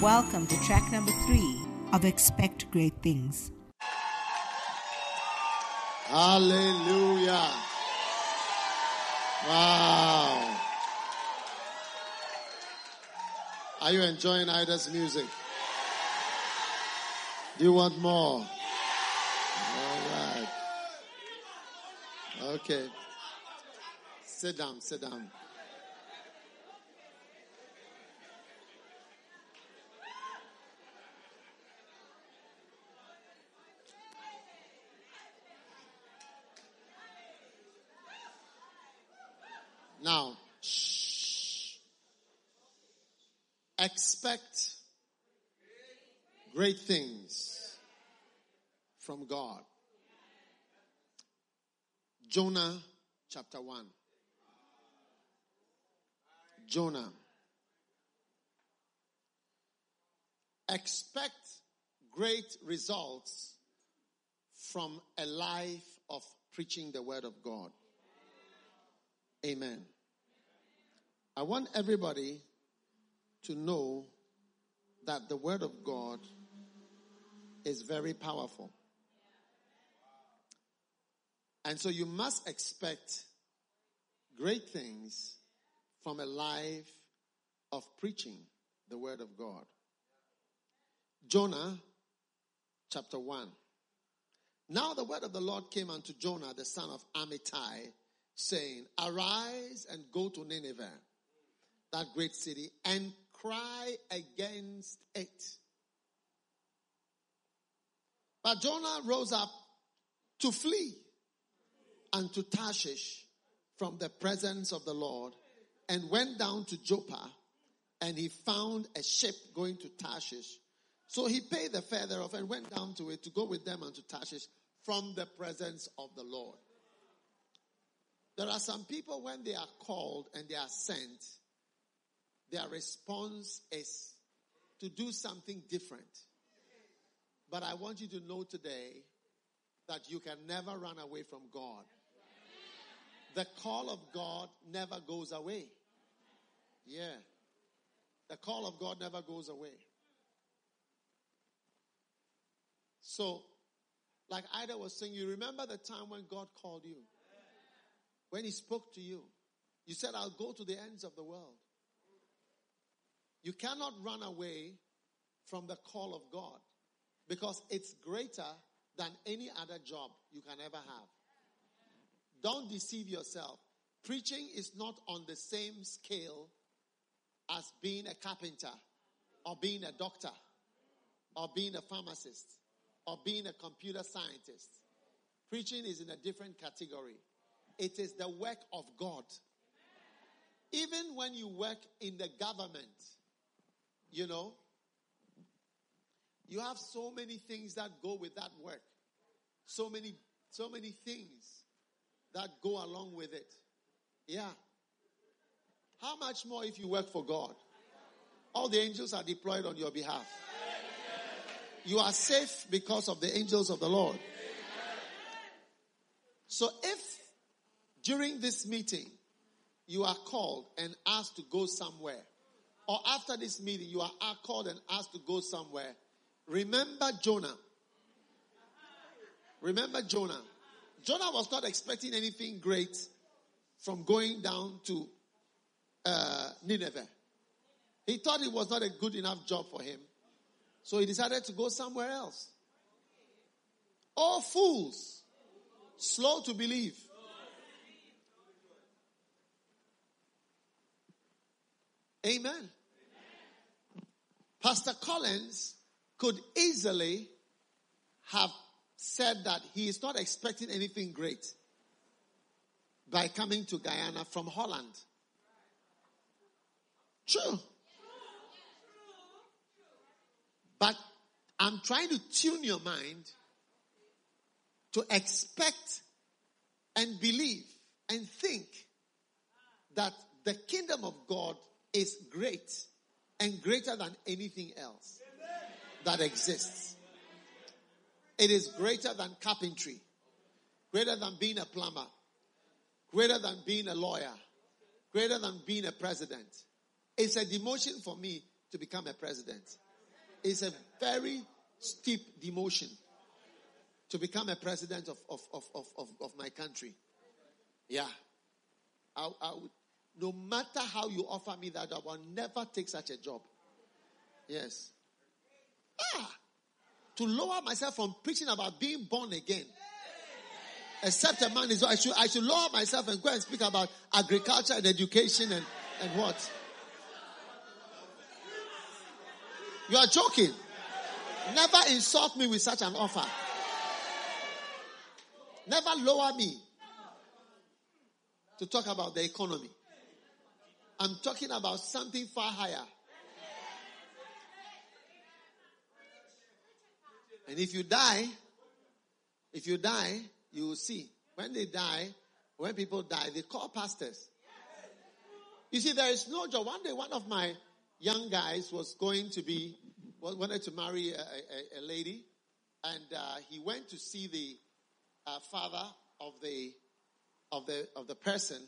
Welcome to track number 3 of Expect Great Things. Hallelujah. Wow. Are you enjoying Ida's music? Do you want more? All right. Okay. Sit down, sit down. Now, expect great things from God. Jonah chapter 1. Jonah. Expect great results from a life of preaching the word of God. Amen. I want everybody to know that the word of God is very powerful. And so you must expect great things from a life of preaching the word of God. Jonah chapter 1. Now the word of the Lord came unto Jonah, the son of Amittai, saying, "Arise and go to Nineveh, that great city, and cry against it." But Jonah rose up to flee unto Tarshish from the presence of the Lord, and went down to Joppa, and he found a ship going to Tarshish. So he paid the fare thereof and went down to it to go with them unto Tarshish from the presence of the Lord. There are some people, when they are called and they are sent, their response is to do something different. But I want you to know today that you can never run away from God. The call of God never goes away. Yeah. The call of God never goes away. So, like Ida was saying, you remember the time when God called you? When he spoke to you, you said, "I'll go to the ends of the world." You cannot run away from the call of God, because it's greater than any other job you can ever have. Don't deceive yourself. Preaching is not on the same scale as being a carpenter, or being a doctor, or being a pharmacist, or being a computer scientist. Preaching is in a different category. It is the work of God. Even when you work in the government, you know, you have so many things that go with that work. So many things that go along with it. Yeah. How much more if you work for God? All the angels are deployed on your behalf. You are safe because of the angels of the Lord. So if during this meeting, you are called and asked to go somewhere, or after this meeting, you are called and asked to go somewhere, remember Jonah. Remember Jonah. Jonah was not expecting anything great from going down to Nineveh. He thought it was not a good enough job for him, so he decided to go somewhere else. Oh, fools, slow to believe. Amen. Amen. Pastor Collins could easily have said that he is not expecting anything great by coming to Guyana from Holland. True. But I'm trying to tune your mind to expect and believe and think that the kingdom of God is great and greater than anything else that exists. It is greater than carpentry, greater than being a plumber, greater than being a lawyer, greater than being a president. It's a demotion for me to become a president. is a very steep demotion to become a president of my country. Yeah. I would, no matter how you offer me that job, I'll never take such a job. Yes. To lower myself from preaching about being born again. Except a man is, I should lower myself and go and speak about agriculture and education and what? You are joking. Never insult me with such an offer. Never lower me to talk about the economy. I'm talking about something far higher. And if you die, you will see. When people die, they call pastors. You see, there is no job. One day, one of my young guys wanted to marry a lady, and he went to see the father of the person,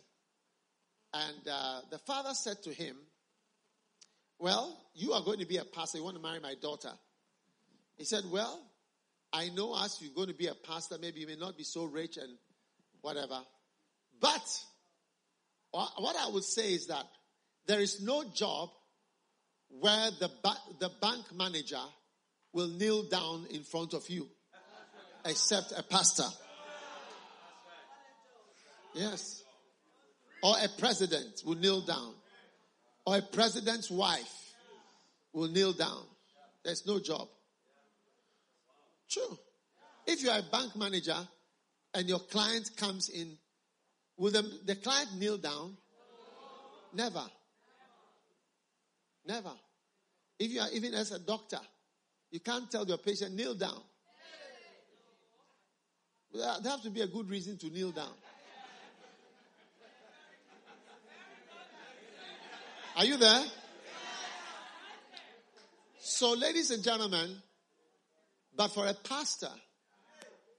and the father said to him, "Well, you are going to be a pastor. You want to marry my daughter." He said, "Well, I know as you're going to be a pastor, maybe you may not be so rich and whatever. But what I would say is that there is no job where the bank manager will kneel down in front of you except a pastor. Yes. Or a president will kneel down. Or a president's wife will kneel down. There's no job." True. If you are a bank manager and your client comes in, will the client kneel down? Never. Never. If you are even as a doctor, you can't tell your patient, kneel down. There has to be a good reason to kneel down. Are you there? So, ladies and gentlemen, but for a pastor,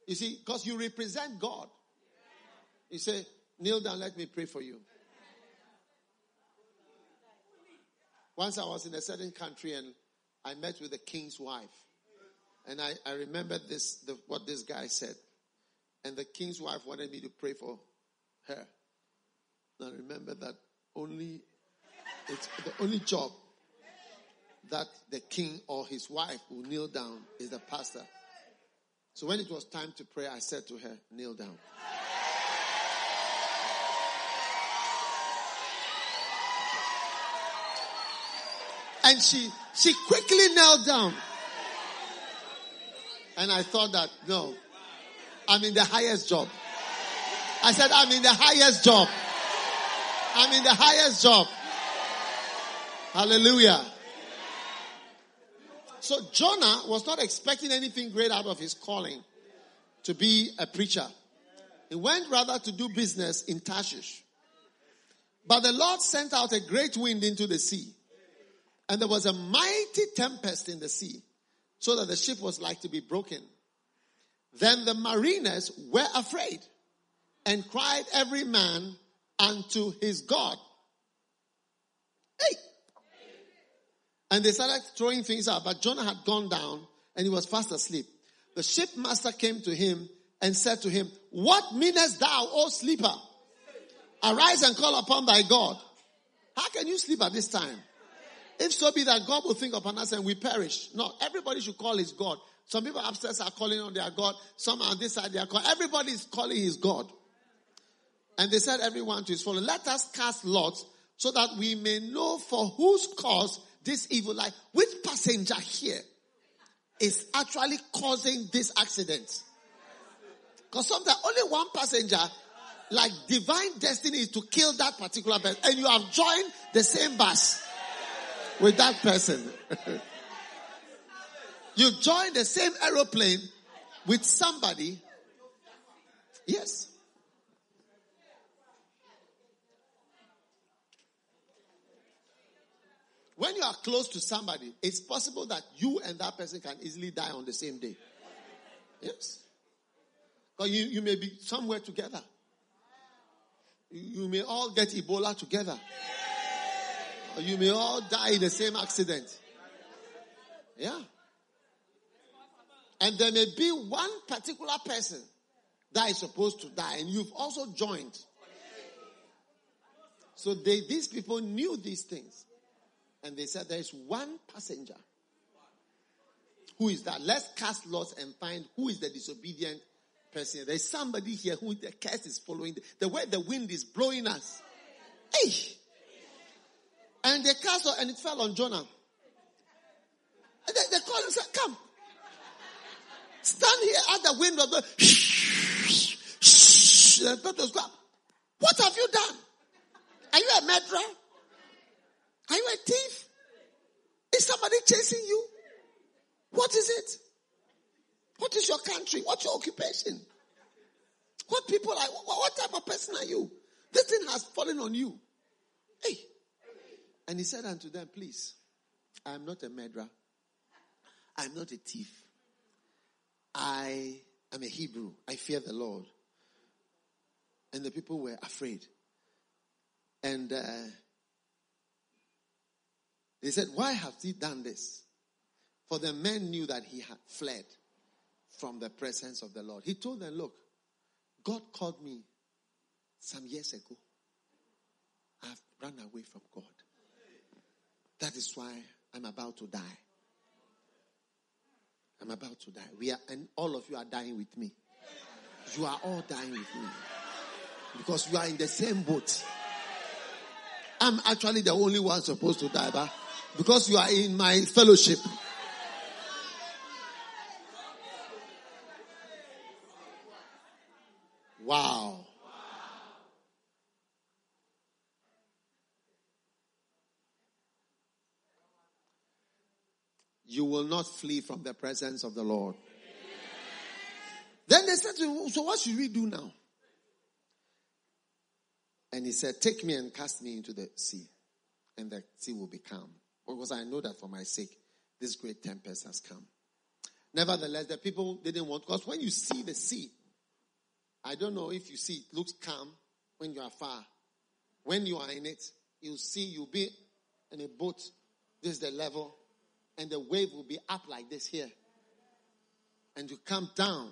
you see, because you represent God. You say, "Kneel down, let me pray for you." Once I was in a certain country and I met with the king's wife. And I remember what this guy said. And the king's wife wanted me to pray for her. And I remember that it's the only job that the king or his wife will kneel down is the pastor. So when it was time to pray, I said to her, "Kneel down." And she quickly knelt down. And I thought that, no, I'm in the highest job. I said, "I'm in the highest job. I'm in the highest job." Hallelujah. So Jonah was not expecting anything great out of his calling to be a preacher. He went rather to do business in Tarshish. But the Lord sent out a great wind into the sea. And there was a mighty tempest in the sea, so that the ship was like to be broken. Then the mariners were afraid and cried every man unto his God. Hey! And they started throwing things out. But Jonah had gone down and he was fast asleep. The shipmaster came to him and said to him, "What meanest thou, O sleeper? Arise and call upon thy God." How can you sleep at this time? If so be that God will think upon us and we perish. No, everybody should call his God. Some people upstairs are calling on their God. Some on this side they are calling. Everybody is calling his God. And they said everyone to his fellow, "Let us cast lots so that we may know for whose cause this evil life, which passenger here is actually causing this accident?" Because sometimes only one passenger, like divine destiny is to kill that particular person. And you have joined the same bus with that person. You joined the same aeroplane with somebody. Yes. When you are close to somebody, it's possible that you and that person can easily die on the same day. Yes. Because you may be somewhere together. You may all get Ebola together. Or you may all die in the same accident. Yeah. And there may be one particular person that is supposed to die, and you've also joined. So these people knew these things. And they said, there is one passenger. Who is that? Let's cast lots and find who is the disobedient person. There's somebody here who the curse is following. The way the wind is blowing us. Hey! And they cast and it fell on Jonah. And they called him and said, come. Stand here at the window. What have you done? Are you a murderer? Are you a thief? Is somebody chasing you? What is it? What is your country? What's your occupation? What people are? What type of person are you? This thing has fallen on you. Hey. And he said unto them, please, I am not a murderer. I am not a thief. I am a Hebrew. I fear the Lord. And the people were afraid. And they said, why have he done this? For the men knew that he had fled from the presence of the Lord. He told them, look, God called me some years ago. I've run away from God. That is why I'm about to die. I'm about to die. And all of you are dying with me. You are all dying with me. Because you are in the same boat. I'm actually the only one supposed to die, but because you are in my fellowship. Wow. You will not flee from the presence of the Lord. Then they said to him, so what should we do now? And he said, take me and cast me into the sea, and the sea will be calm. Because I know that for my sake, this great tempest has come. Nevertheless, the people didn't want, because when you see the sea, I don't know if you see it looks calm when you are far. When you are in it, you'll be in a boat. This is the level, and the wave will be up like this here. And you come down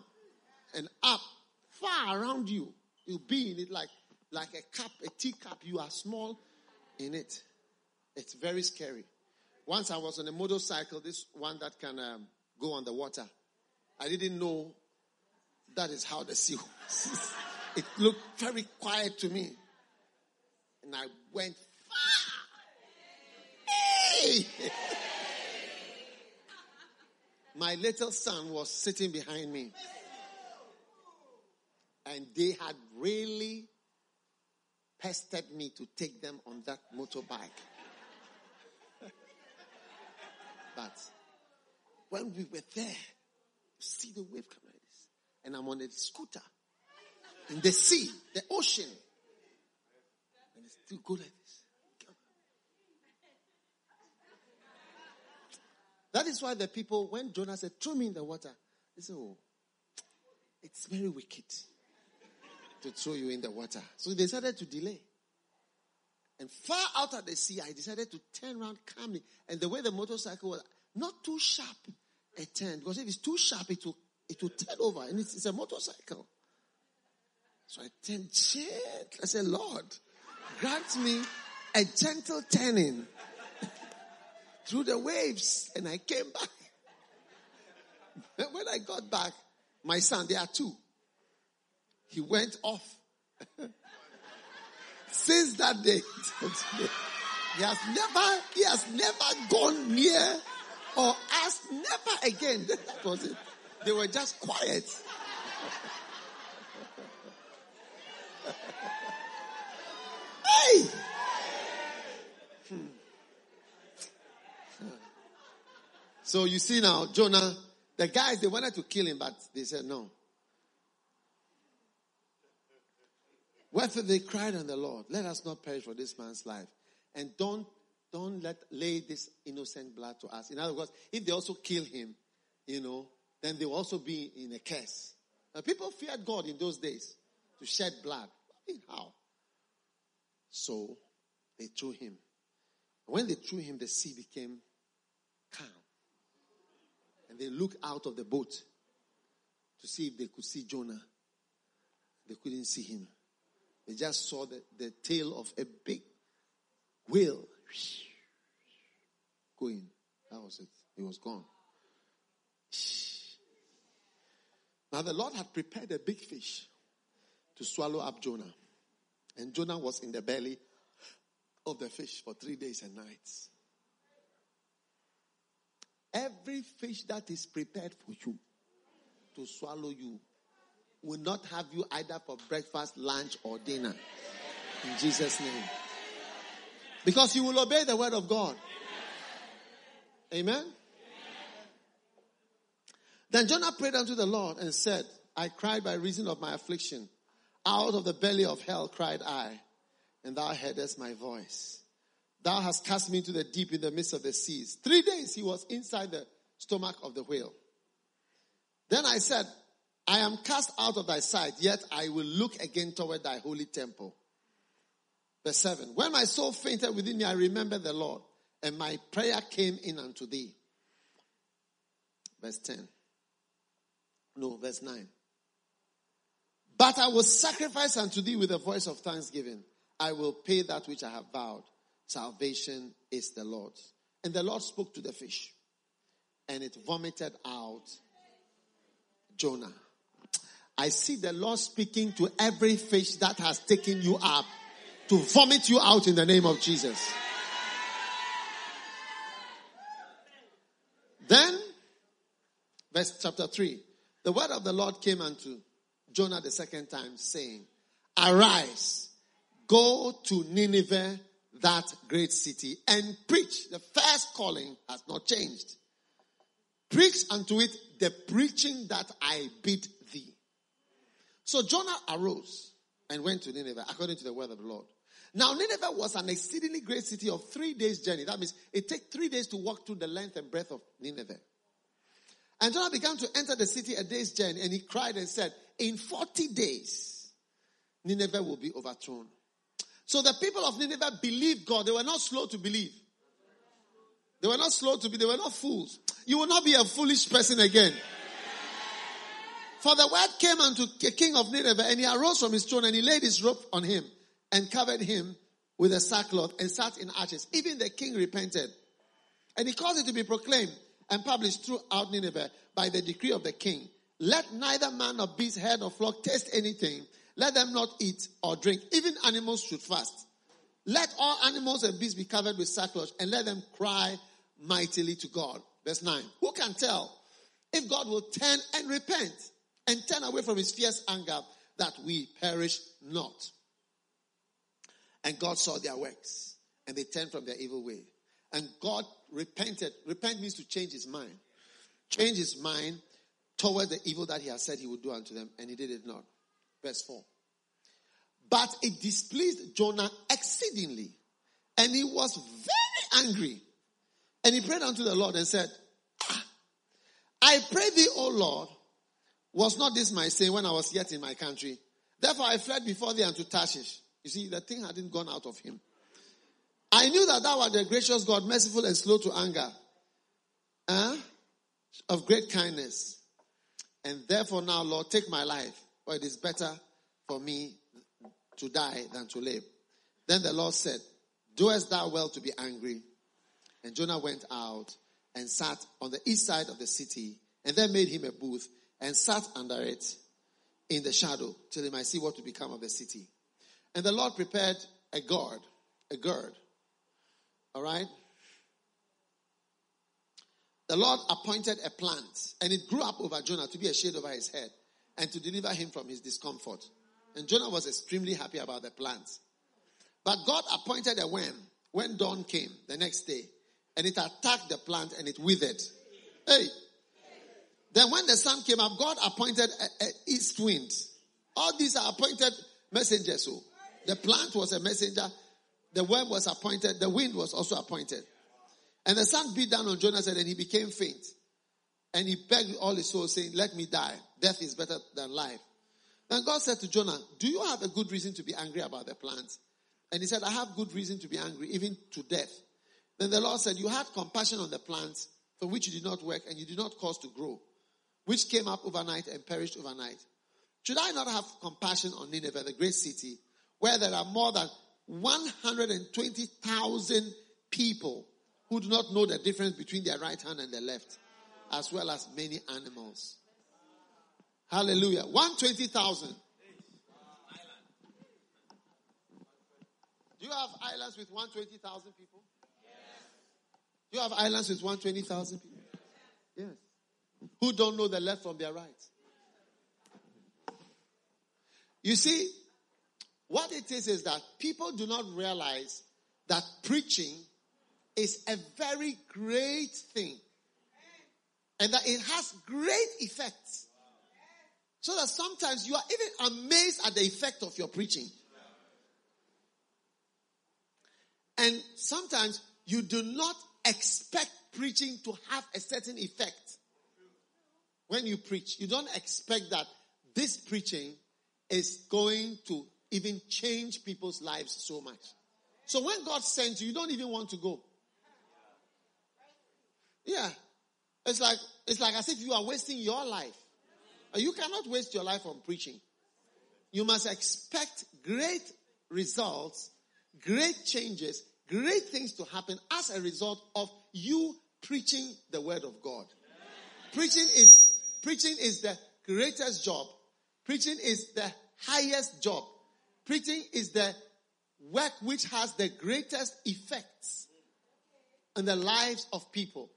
and up, far around you. You'll be in it like a cup, a teacup. You are small in it. It's very scary. Once I was on a motorcycle, this one that can go on the water. I didn't know that is how the sea was. It looked very quiet to me. And I went far. Hey! My little son was sitting behind me. And they had really pestered me to take them on that motorbike. But when we were there, you see the wave coming like this. And I'm on a scooter in the sea, the ocean. And it's still go like this. That is why the people, when Jonah said, throw me in the water, they said, oh, it's very wicked to throw you in the water. So they decided to delay. And far out at the sea, I decided to turn around calmly. And the way the motorcycle was, not too sharp a turn. Because if it's too sharp, it will turn over. And it's a motorcycle. So I turned gently. I said, Lord, grant me a gentle turning through the waves. And I came back. When I got back, my son, there are two. He went off. Since that day, he has never gone near or asked never again. That was it. They were just quiet. Hey! So you see now, Jonah, the guys, they wanted to kill him, but they said no. Wherefore they cried on the Lord, let us not perish for this man's life. And don't lay this innocent blood to us. In other words, if they also kill him, then they will also be in a curse. Now, people feared God in those days to shed blood. I mean, how? So they threw him. When they threw him, the sea became calm. And they looked out of the boat to see if they could see Jonah. They couldn't see him. They just saw the tail of a big whale going. That was it. He was gone. Now the Lord had prepared a big fish to swallow up Jonah. And Jonah was in the belly of the fish for 3 days and nights. Every fish that is prepared for you to swallow you will not have you either for breakfast, lunch, or dinner. In Jesus' name. Because you will obey the word of God. Amen? Amen? Then Jonah prayed unto the Lord and said, I cried by reason of my affliction. Out of the belly of hell cried I, and thou heardest my voice. Thou hast cast me into the deep in the midst of the seas. 3 days he was inside the stomach of the whale. Then I said, I am cast out of thy sight, yet I will look again toward thy holy temple. Verse 7. When my soul fainted within me, I remembered the Lord, and my prayer came in unto thee. Verse 9. But I will sacrifice unto thee with a voice of thanksgiving. I will pay that which I have vowed. Salvation is the Lord's. And the Lord spoke to the fish, and it vomited out Jonah. I see the Lord speaking to every fish that has taken you up to vomit you out in the name of Jesus. Then, verse chapter 3, the word of the Lord came unto Jonah the second time, saying, Arise, go to Nineveh, that great city, and preach. The first calling has not changed. Preach unto it the preaching that I bid thee. So Jonah arose and went to Nineveh according to the word of the Lord. Now Nineveh was an exceedingly great city of 3 days' journey. That means it takes 3 days to walk through the length and breadth of Nineveh. And Jonah began to enter the city a day's journey, and he cried and said, In 40 days, Nineveh will be overthrown. So the people of Nineveh believed God. They were not slow to believe. They were not slow to be. They were not fools. You will not be a foolish person again. For the word came unto the king of Nineveh, and he arose from his throne, and he laid his robe on him, and covered him with a sackcloth, and sat in ashes. Even the king repented. And he caused it to be proclaimed and published throughout Nineveh by the decree of the king. Let neither man or beast, herd or flock taste anything. Let them not eat or drink. Even animals should fast. Let all animals and beasts be covered with sackcloth, and let them cry mightily to God. Verse 9. Who can tell if God will turn and repent and turn away from his fierce anger, that we perish not? And God saw their works, and they turned from their evil way. And God repented. Repent means to change his mind. Change his mind toward the evil that he had said he would do unto them, and he did it not. Verse 4. But it displeased Jonah exceedingly, and he was very angry. And he prayed unto the Lord and said, I pray thee, O Lord, was not this my saying when I was yet in my country? Therefore I fled before thee unto Tarshish. You see, the thing hadn't gone out of him. I knew that thou art a gracious God, merciful and slow to anger, of great kindness. And therefore now, Lord, take my life, for it is better for me to die than to live. Then the Lord said, Doest thou well to be angry? And Jonah went out and sat on the east side of the city, and then made him a booth, and sat under it in the shadow, till he might see what would become of the city. And the Lord prepared a gourd. All right? The Lord appointed a plant, and it grew up over Jonah to be a shade over his head, and to deliver him from his discomfort. And Jonah was extremely happy about the plant. But God appointed a worm when dawn came the next day, and it attacked the plant, and it withered. Hey! Then when the sun came up, God appointed an east wind. All these are appointed messengers. So the plant was a messenger. The worm was appointed. The wind was also appointed. And the sun beat down on Jonah, and he became faint. And he begged with all his soul, saying, Let me die. Death is better than life. Then God said to Jonah, Do you have a good reason to be angry about the plant? And he said, I have good reason to be angry, even to death. Then the Lord said, You had compassion on the plant, for which you did not work and you did not cause to grow, which came up overnight and perished overnight. Should I not have compassion on Nineveh, the great city, where there are more than 120,000 people who do not know the difference between their right hand and their left, as well as many animals? Hallelujah. 120,000. Do you have islands with 120,000 people? Yes. Do you have islands with 120,000 people? Yes. Who don't know their left from their right? You see, what it is that people do not realize that preaching is a very great thing. And that it has great effects. So that sometimes you are even amazed at the effect of your preaching. And sometimes you do not expect preaching to have a certain effect. When you preach, you don't expect that this preaching is going to even change people's lives so much. So when God sends you, you don't even want to go. Yeah. It's like as if you are wasting your life. You cannot waste your life on preaching. You must expect great results, great changes, great things to happen as a result of you preaching the word of God. Preaching is the greatest job. Preaching is the highest job. Preaching is the work which has the greatest effects on the lives of people.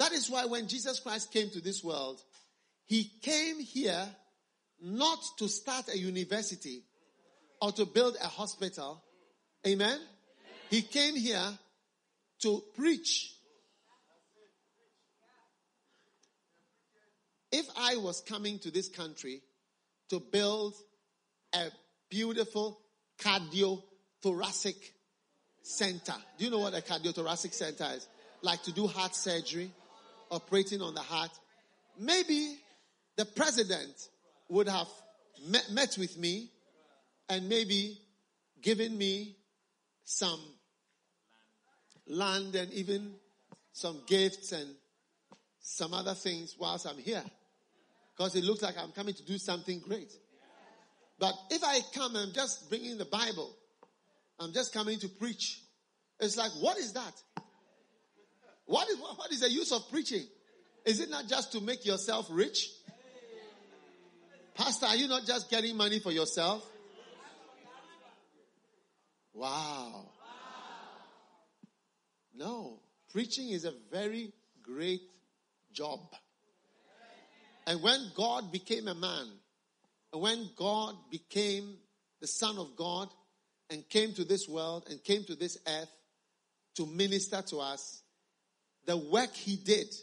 That is why when Jesus Christ came to this world, he came here not to start a university or to build a hospital. Amen? Amen. He came here to preach. If I was coming to this country to build a beautiful cardiothoracic center. Do you know what a cardiothoracic center is? Like to do heart surgery, operating on the heart. Maybe the president would have met with me and maybe given me some land and even some gifts and some other things whilst I'm here. Because it looks like I'm coming to do something great. But if I come, I'm just bringing the Bible. I'm just coming to preach. It's like, what is that? What is the use of preaching? Is it not just to make yourself rich? Pastor, are you not just getting money for yourself? Wow. No. Preaching is a very great job. And when God became a man, and when God became the Son of God, and came to this world, and came to this earth to minister to us, the work he did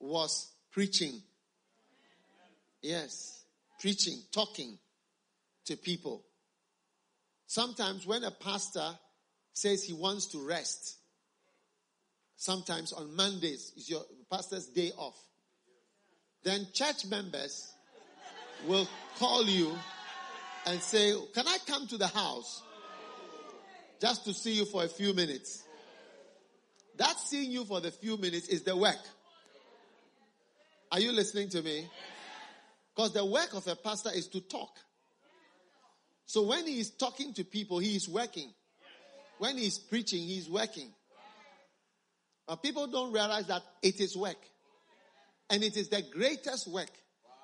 was preaching. Yes, preaching, talking to people. Sometimes when a pastor says he wants to rest, sometimes on Mondays is your pastor's day off. Then church members will call you and say, can I come to the house just to see you for a few minutes? That seeing you for the few minutes is the work. Are you listening to me? Because the work of a pastor is to talk. So when he is talking to people, he is working. When he is preaching, he is working. But people don't realize that it is work. And it is the greatest work.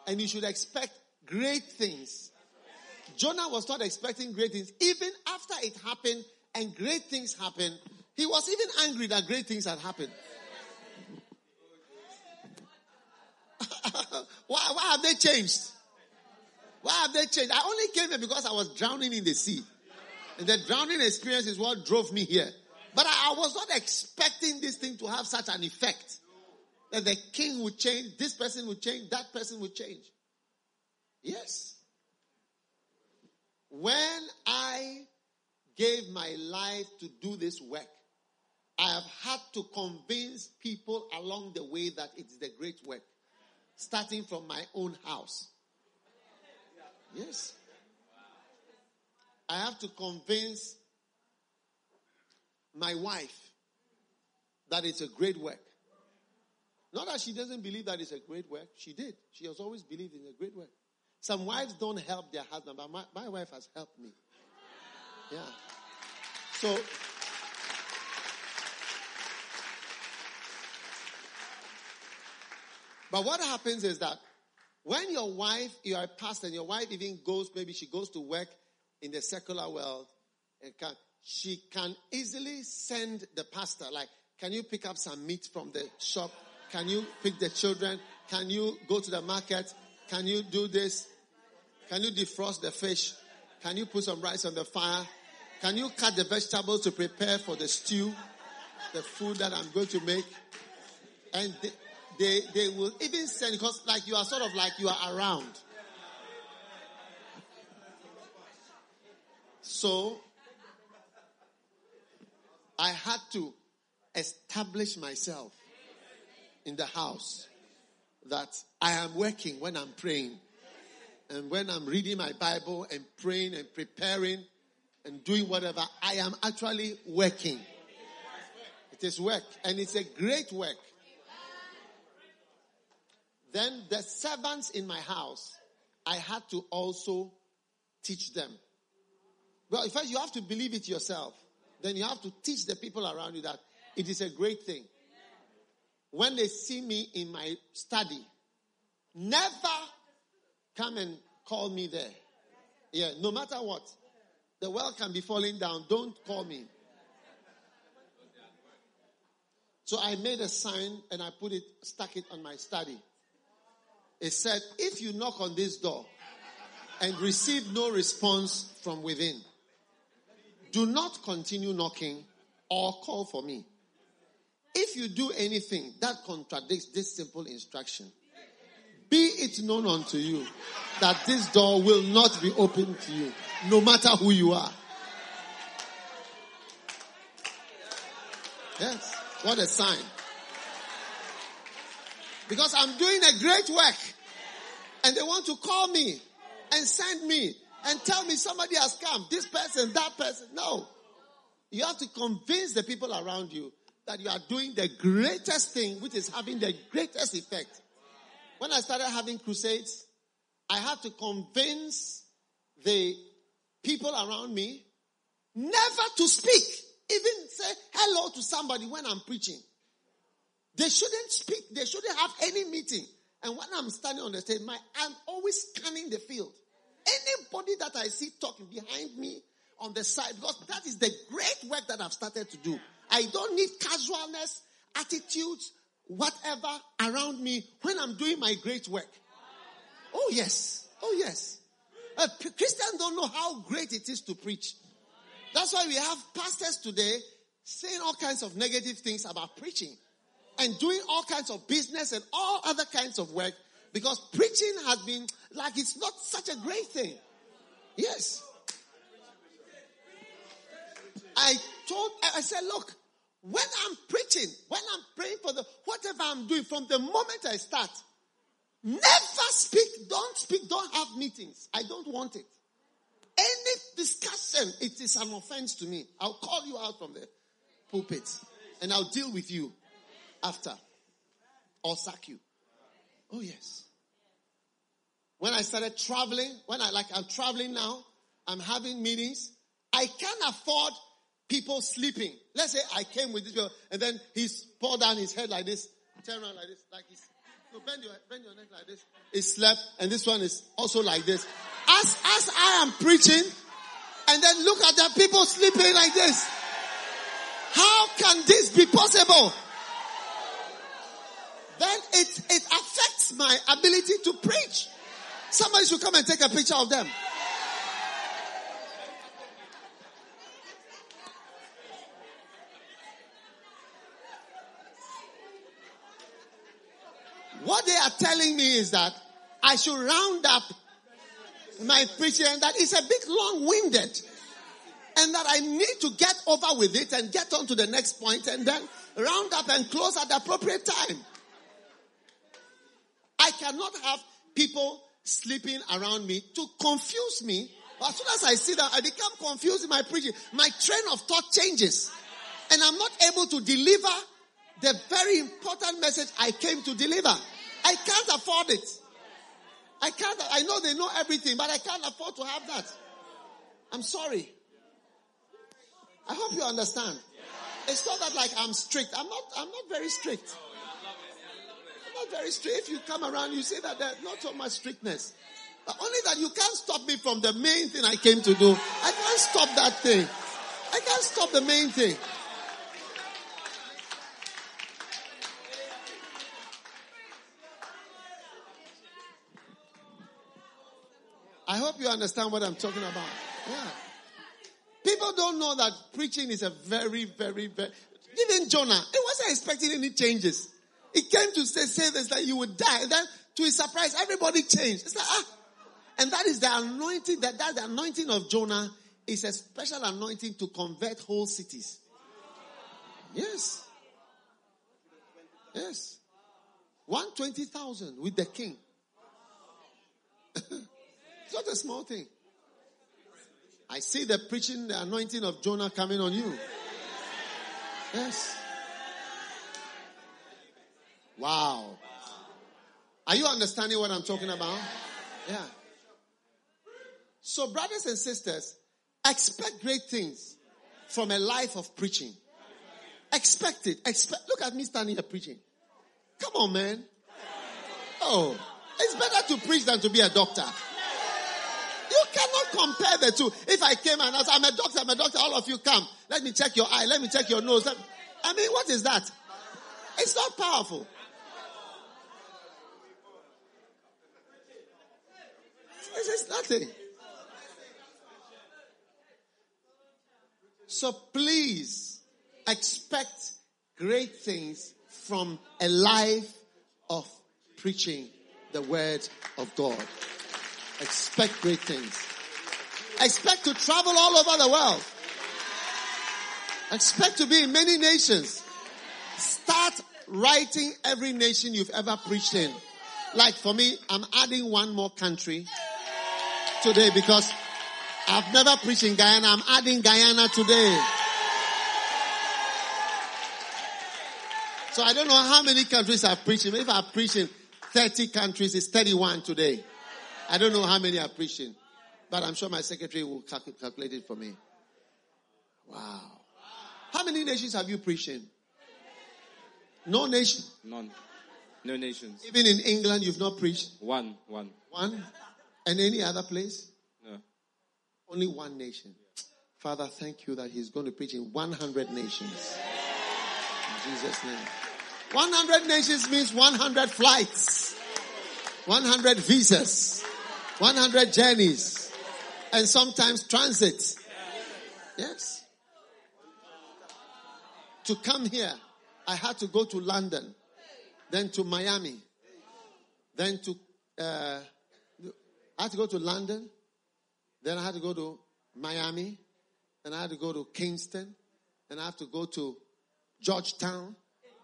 And you should expect great things. Jonah was not expecting great things. Even after it happened and great things happened, he was even angry that great things had happened. Why have they changed? Why have they changed? I only came here because I was drowning in the sea. And the drowning experience is what drove me here. But I was not expecting this thing to have such an effect. That the king would change, this person would change, that person would change. Yes. When I gave my life to do this work, I have had to convince people along the way that it's the great work. Starting from my own house. Yes. I have to convince my wife that it's a great work. Not that she doesn't believe that it's a great work. She did. She has always believed in a great work. Some wives don't help their husband, but my wife has helped me. Yeah. But what happens is that when your wife, you are a pastor, and your wife even goes, maybe she goes to work in the secular world, and she can easily send the pastor, like, can you pick up some meat from the shop? Can you pick the children? Can you go to the market? Can you do this? Can you defrost the fish? Can you put some rice on the fire? Can you cut the vegetables to prepare for the stew, the food that I'm going to make? And they will even send, because like you are sort of like you are around. So I had to establish myself in the house that I am working when I'm praying. And when I'm reading my Bible and praying and preparing and doing whatever, I am actually working. It is work, and it's a great work. Then the servants in my house, I had to also teach them. Well, in fact, you have to believe it yourself. Then you have to teach the people around you that it is a great thing. When they see me in my study, never come and call me there. Yeah, no matter what. The world can be falling down. Don't call me. So I made a sign and I stuck it on my study. It said, if you knock on this door and receive no response from within, do not continue knocking or call for me. If you do anything that contradicts this simple instruction, be it known unto you that this door will not be open to you, no matter who you are. Yes, what a sign. Because I'm doing a great work, and they want to call me and send me and tell me somebody has come, this person, that person. No. You have to convince the people around you that you are doing the greatest thing, which is having the greatest effect. When I started having crusades, I had to convince the people around me never to speak, even say hello to somebody when I'm preaching. They shouldn't speak. They shouldn't have any meeting. And when I'm standing on the stage, I'm always scanning the field. Anybody that I see talking behind me on the side, because that is the great work that I've started to do. I don't need casualness, attitudes, whatever around me when I'm doing my great work. Oh, yes. Oh, yes. Christians don't know how great it is to preach. That's why we have pastors today saying all kinds of negative things about preaching and doing all kinds of business and all other kinds of work, because preaching has been like it's not such a great thing. Yes. I said, look, when I'm preaching, when I'm praying for whatever I'm doing, from the moment I start, never speak, don't have meetings. I don't want it. Any discussion, it is an offense to me. I'll call you out from the pulpit and I'll deal with you after, or sack you. Oh yes. When I started traveling, I'm traveling now, I'm having meetings, I can't afford people sleeping. Let's say I came with this girl, and then he's poured down his head like this, turn around like this, like he's, so bend your neck like this. He slept, and this one is also like this. As I am preaching, and then look at the people sleeping like this. How can this be possible? Then it affects my ability to preach. Somebody should come and take a picture of them. What they are telling me is that I should round up my preaching, and that it's a bit long-winded, and that I need to get over with it and get on to the next point, and then round up and close at the appropriate time. I cannot have people sleeping around me to confuse me. As soon as I see that, I become confused in my preaching. My train of thought changes, and I'm not able to deliver the very important message I came to deliver. I can't afford it. I know they know everything, but I can't afford to have that. I'm sorry. I hope you understand. It's not that like I'm strict. I'm not very strict. I'm not very strict. If you come around, you say that there's not so much strictness. But only that you can't stop me from the main thing I came to do. I can't stop that thing. I can't stop the main thing. I hope you understand what I'm talking about. Yeah. People don't know that preaching is a very, very, very... Even Jonah, he wasn't expecting any changes. He came to say this, that you would die. And then, to his surprise, everybody changed. It's like, ah. And that is the anointing. That the anointing of Jonah is a special anointing to convert whole cities. Yes. Yes. 120,000 with the king. It's not a small thing. I see the preaching, the anointing of Jonah coming on you. Yes. Wow. Are you understanding what I'm talking about? Yeah. So, brothers and sisters, expect great things from a life of preaching. Expect it. Look at me standing here preaching. Come on, man. Oh, it's better to preach than to be a doctor. You cannot compare the two. If I came and asked, I'm a doctor, all of you come. Let me check your eye, let me check your nose. I mean, what is that? It's not powerful. This is nothing. So please expect great things from a life of preaching the word of God. Expect great things. Expect to travel all over the world. Expect to be in many nations. Start writing every nation you've ever preached in. Like for me, I'm adding one more country today because I've never preached in Guyana. I'm adding Guyana today. So I don't know how many countries I've preached in. If I preach in 30 countries, it's 31 today. I don't know how many are preaching, but I'm sure my secretary will calculate it for me. Wow. How many nations have you preached in? No nation? None. No nations. Even in England, you've not preached? One. One? And any other place? No. Only one nation. Father, thank you that he's going to preach in 100 nations. In Jesus' name. 100 nations means 100 flights. 100 visas. 100 journeys, and sometimes transit. Yes. To come here, I had to go to London, then to Miami, then to, I had to go to London, then I had to go to Miami, then I had to go to Kingston, then I have to go to Georgetown,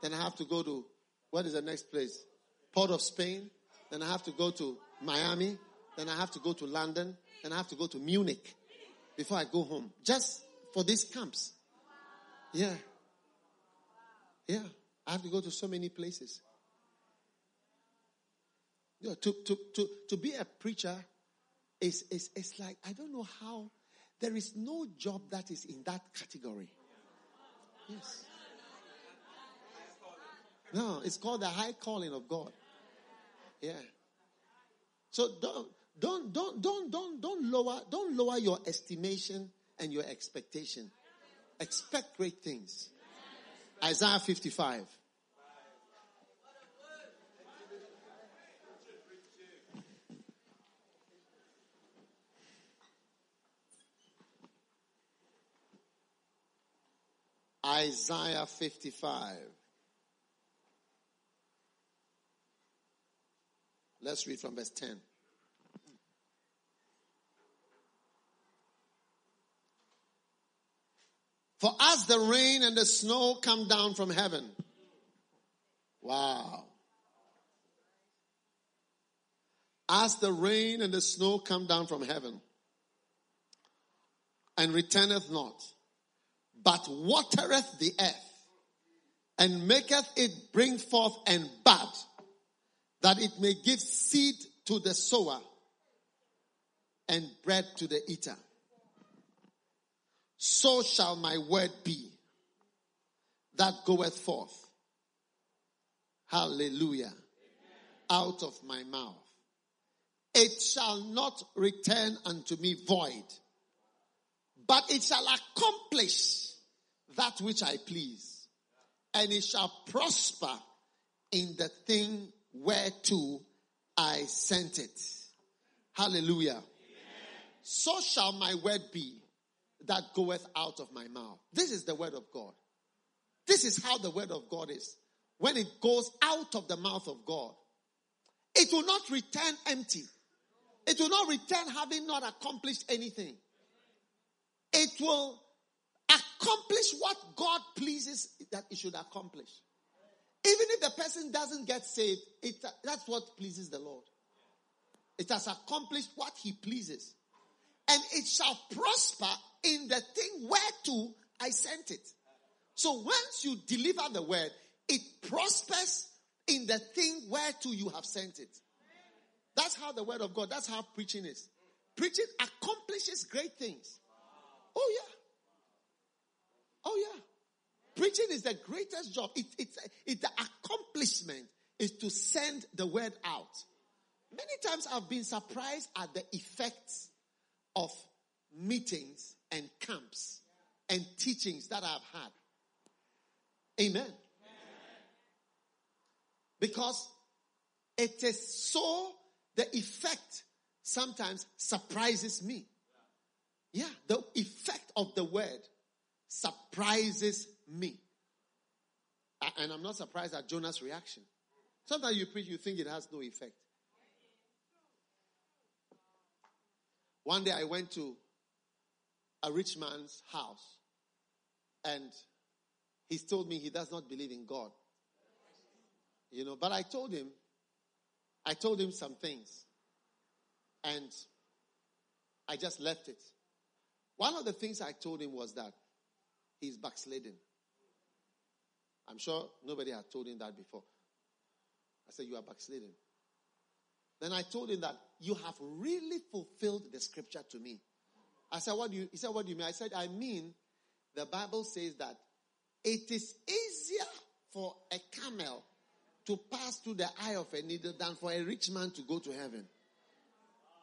then I have to go to, what is the next place? Port of Spain, then I have to go to Miami, then I have to go to London, then I have to go to Munich before I go home. Just for these camps. Yeah. Yeah. I have to go to so many places. Yeah, to be a preacher is like, I don't know how, there is no job that is in that category. Yes. No, it's called the high calling of God. Yeah. So don't lower your estimation and your expectation. Expect great things. Isaiah 55. Isaiah 55. Let's read from verse 10. For as the rain and the snow come down from heaven. Wow. As the rain and the snow come down from heaven and returneth not, but watereth the earth and maketh it bring forth and bud, that it may give seed to the sower and bread to the eater. So shall my word be that goeth forth. Hallelujah. Amen. Out of my mouth. It shall not return unto me void, but it shall accomplish that which I please, and it shall prosper in the thing whereto I sent it. Hallelujah. Amen. So shall my word be that goeth out of my mouth. This is the word of God. This is how the word of God is. When it goes out of the mouth of God, it will not return empty. It will not return having not accomplished anything. It will accomplish what God pleases that it should accomplish. Even if the person doesn't get saved, that's what pleases the Lord. It has accomplished what he pleases. And it shall prosper in the thing whereto I sent it. So once you deliver the word, it prospers in the thing whereto you have sent it. That's how the word of God, that's how preaching is. Preaching accomplishes great things. Oh yeah. Oh yeah. Preaching is the greatest job. It's the accomplishment is to send the word out. Many times I've been surprised at the effects of meetings and camps and teachings that I've had. Amen. Because it is so, the effect sometimes surprises me. Yeah, the effect of the word surprises me. And I'm not surprised at Jonah's reaction. Sometimes you preach, you think it has no effect. One day I went to a rich man's house, and he told me he does not believe in God. You know, but I told him some things, and I just left it. One of the things I told him was that he's backslidden. I'm sure nobody had told him that before. I said, you are backslidden. Then I told him that you have really fulfilled the scripture to me. I said, he said, what do you mean? I said, I mean, the Bible says that it is easier for a camel to pass through the eye of a needle than for a rich man to go to heaven.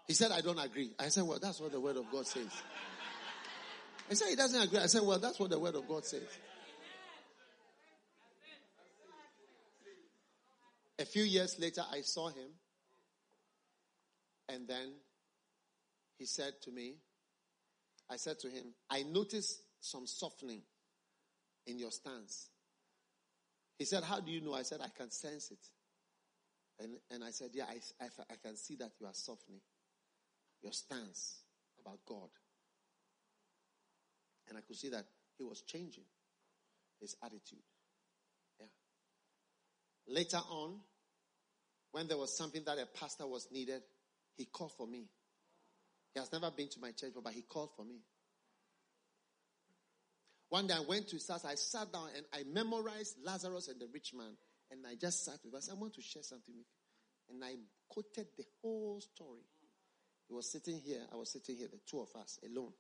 He said, I don't agree. I said, well, that's what the word of God says. He said, he doesn't agree. I said, well, that's what the word of God says. A few years later, I saw him. And then he said to me, I said to him, I noticed some softening in your stance. He said, how do you know? I said, I can sense it. And I said, yeah, I can see that you are softening your stance about God. And I could see that he was changing his attitude. Yeah. Later on, when there was something that a pastor was needed, he called for me. He has never been to my church, but he called for me. One day I went to SARS, I sat down and I memorized Lazarus and the rich man. And I just sat with us. I want to share something with you. And I quoted the whole story. He was sitting here, I was sitting here, the two of us alone.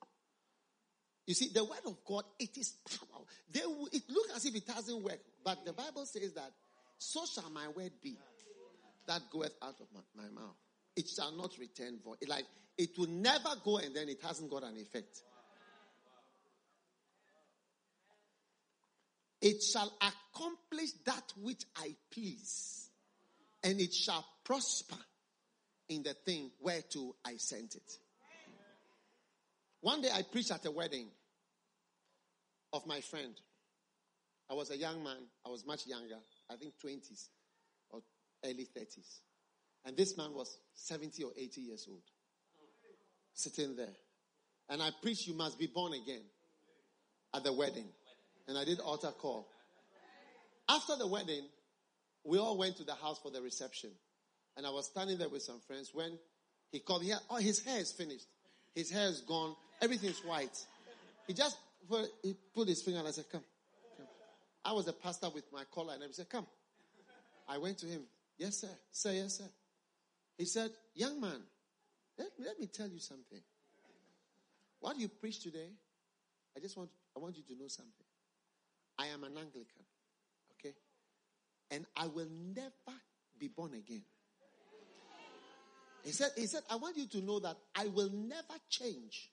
You see, the word of God, it is power. It looks as if it doesn't work. But the Bible says that, so shall my word be that goeth out of my mouth. It shall not return void. Like, it will never go and then it hasn't got an effect. It shall accomplish that which I please, and it shall prosper in the thing whereto I sent it. One day I preached at a wedding of my friend. I was a young man. I was much younger. I think 20s or early 30s. And this man was 70 or 80 years old, sitting there. And I preached, you must be born again at the wedding. And I did altar call. After the wedding, we all went to the house for the reception. And I was standing there with some friends when he called. His hair is finished. His hair is gone. Everything's white. He put his finger and I said, come. I was a pastor with my collar, and I said, come. I went to him. Yes, sir. Sir, yes, sir. He said, young man, let me tell you something. What you preach today, I want you to know something. I am an Anglican, okay? And I will never be born again. He said, I want you to know that I will never change.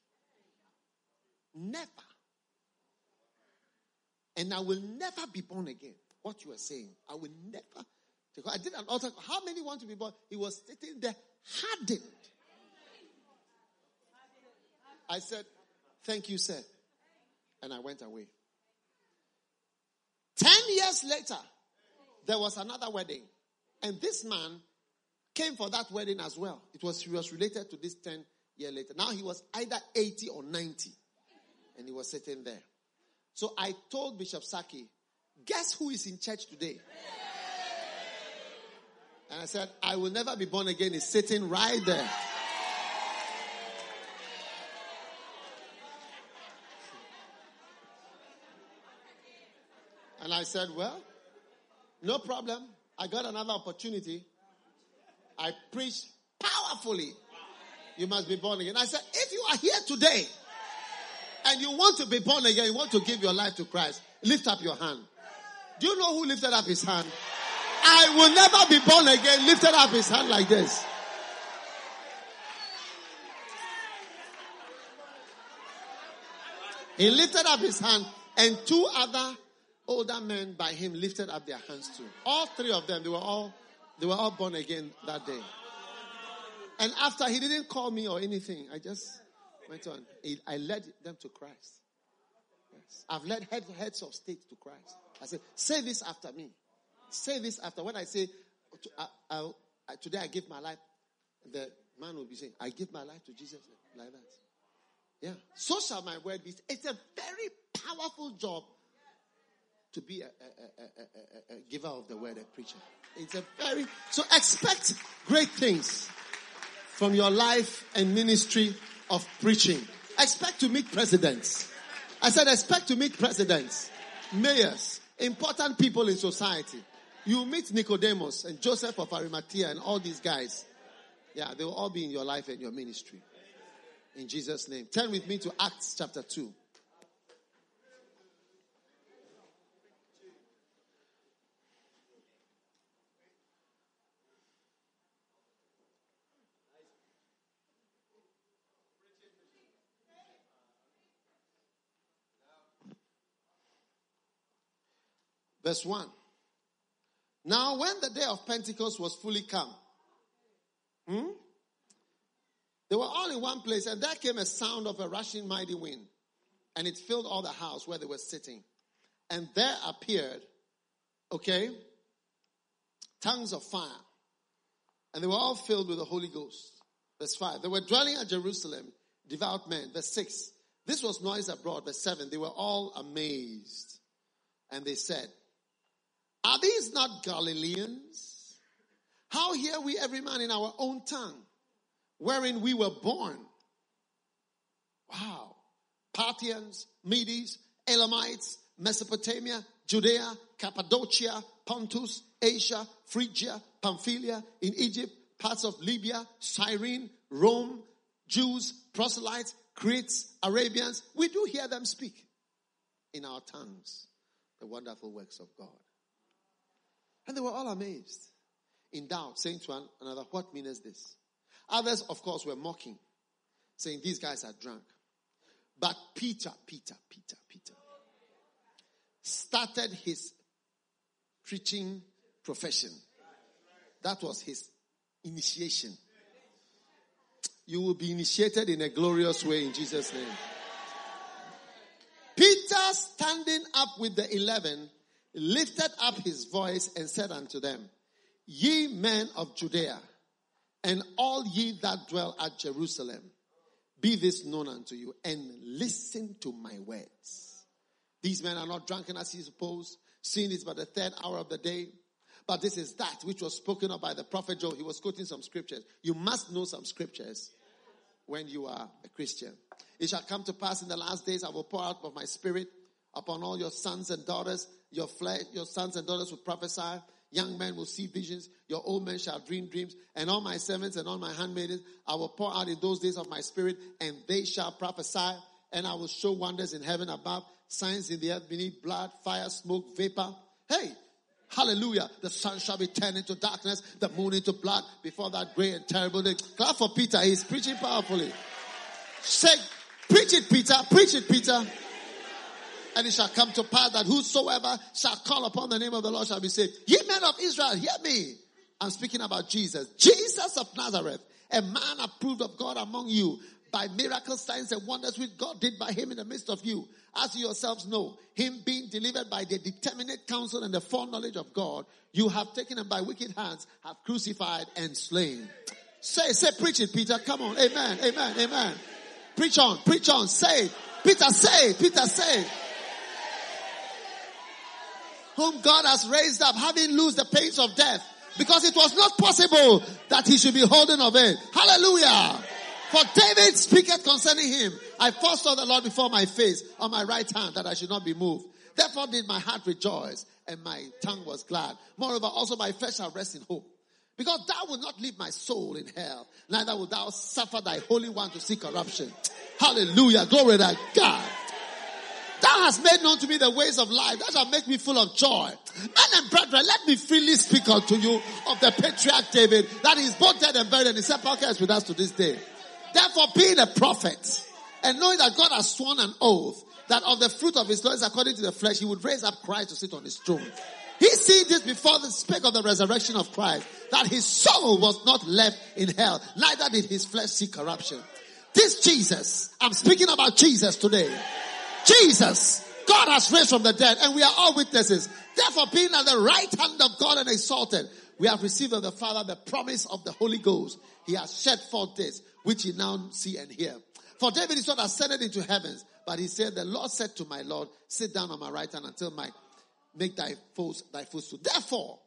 Never. And I will never be born again. What you are saying, I will never. I did an altar. How many want to be born? He was sitting there hardened. I said, thank you, sir. And I went away. 10 years later, there was another wedding. And this man came for that wedding as well. He was related to this 10 years later. Now he was either 80 or 90. And he was sitting there. So I told Bishop Saki, guess who is in church today? And I said, I will never be born again. He's sitting right there. And I said, well, no problem. I got another opportunity. I preached powerfully. You must be born again. I said, if you are here today and you want to be born again, you want to give your life to Christ, lift up your hand. Do you know who lifted up his hand? I will never be born again. Lifted up his hand like this. He lifted up his hand, and two other older men by him lifted up their hands too. All three of them, they were all born again that day. And after, he didn't call me or anything. I just went on. I led them to Christ. Yes. I've led heads of state to Christ. I said, say this after me. Say this after. When I say, today I give my life, the man will be saying, I give my life to Jesus, like that. Yeah. So shall my word be. It's a very powerful job to be a giver of the word, a preacher. So expect great things from your life and ministry of preaching. Expect to meet presidents. I said, expect to meet presidents, mayors, important people in society. You meet Nicodemus and Joseph of Arimathea and all these guys. Yeah, they will all be in your life and your ministry. In Jesus' name. Turn with me to Acts chapter 2. Verse 1. Now when the day of Pentecost was fully come, they were all in one place, and there came a sound of a rushing mighty wind, and it filled all the house where they were sitting. And there appeared, tongues of fire, and they were all filled with the Holy Ghost. Verse 5. They were dwelling at Jerusalem, devout men. Verse 6. This was noise abroad. Verse 7. They were all amazed, and they said, are these not Galileans? How hear we every man in our own tongue, wherein we were born? Wow. Parthians, Medes, Elamites, Mesopotamia, Judea, Cappadocia, Pontus, Asia, Phrygia, Pamphylia, in Egypt, parts of Libya, Cyrene, Rome, Jews, proselytes, Cretes, Arabians. We do hear them speak in our tongues the wonderful works of God. And they were all amazed, in doubt, saying to one another, what meaneth this? Others, of course, were mocking, saying, these guys are drunk. But Peter started his preaching profession. That was his initiation. You will be initiated in a glorious way in Jesus' name. Peter, standing up with the 11, lifted up his voice and said unto them, ye men of Judea, and all ye that dwell at Jerusalem, be this known unto you, and listen to my words. These men are not drunken as ye suppose, seeing it's but the third hour of the day. But this is that which was spoken of by the prophet Joel. He was quoting some scriptures. You must know some scriptures when you are a Christian. It shall come to pass in the last days, I will pour out of my spirit upon all your sons and daughters. your flesh, your sons and daughters will prophesy, young men will see visions, your old men shall dream dreams, and all my servants and all my handmaidens I will pour out in those days of my spirit, and they shall prophesy, and I will show wonders in heaven above, signs in the earth beneath, blood, fire, smoke, vapor. Hey! Hallelujah. The sun shall be turned into darkness, the moon into blood before that great and terrible day. Clap for Peter. He's preaching powerfully. Say, preach it, Peter. Preach it, Peter. And it shall come to pass that whosoever shall call upon the name of the Lord shall be saved. Ye men of Israel, hear me. I'm speaking about Jesus. Jesus of Nazareth, a man approved of God among you, by miracles, signs, and wonders which God did by him in the midst of you. As you yourselves know, him being delivered by the determinate counsel and the foreknowledge of God, you have taken him by wicked hands, have crucified and slain. Say, preach it, Peter. Come on. Amen, amen, amen. Preach on. Say, Peter, say. Whom God has raised up, having loosed the pains of death, because it was not possible that he should be holden of it. Hallelujah. For David speaketh concerning him, I first saw the Lord before my face on my right hand, that I should not be moved. Therefore did my heart rejoice, and my tongue was glad. Moreover, also my flesh shall rest in hope. Because thou wilt not leave my soul in hell, neither wilt thou suffer thy Holy One to see corruption. Hallelujah. Glory to God. Thou hast made known to me the ways of life. That shall make me full of joy. Men and brethren, let me freely speak unto you of the patriarch David, that he is both dead and buried, and his sepulchre is with us to this day. Therefore, being a prophet, and knowing that God has sworn an oath, that of the fruit of his loins according to the flesh, he would raise up Christ to sit on his throne. He seeing this before the spake of the resurrection of Christ, that his soul was not left in hell, neither did his flesh see corruption. This Jesus, I'm speaking about Jesus today. Jesus, God has raised from the dead, and we are all witnesses. Therefore, being at the right hand of God and exalted, we have received of the Father the promise of the Holy Ghost. He has shed forth this, which ye now see and hear. For David is not ascended into heavens, but he said, the Lord said to my Lord, sit down on my right hand until my make thy foes thy footstool. Therefore,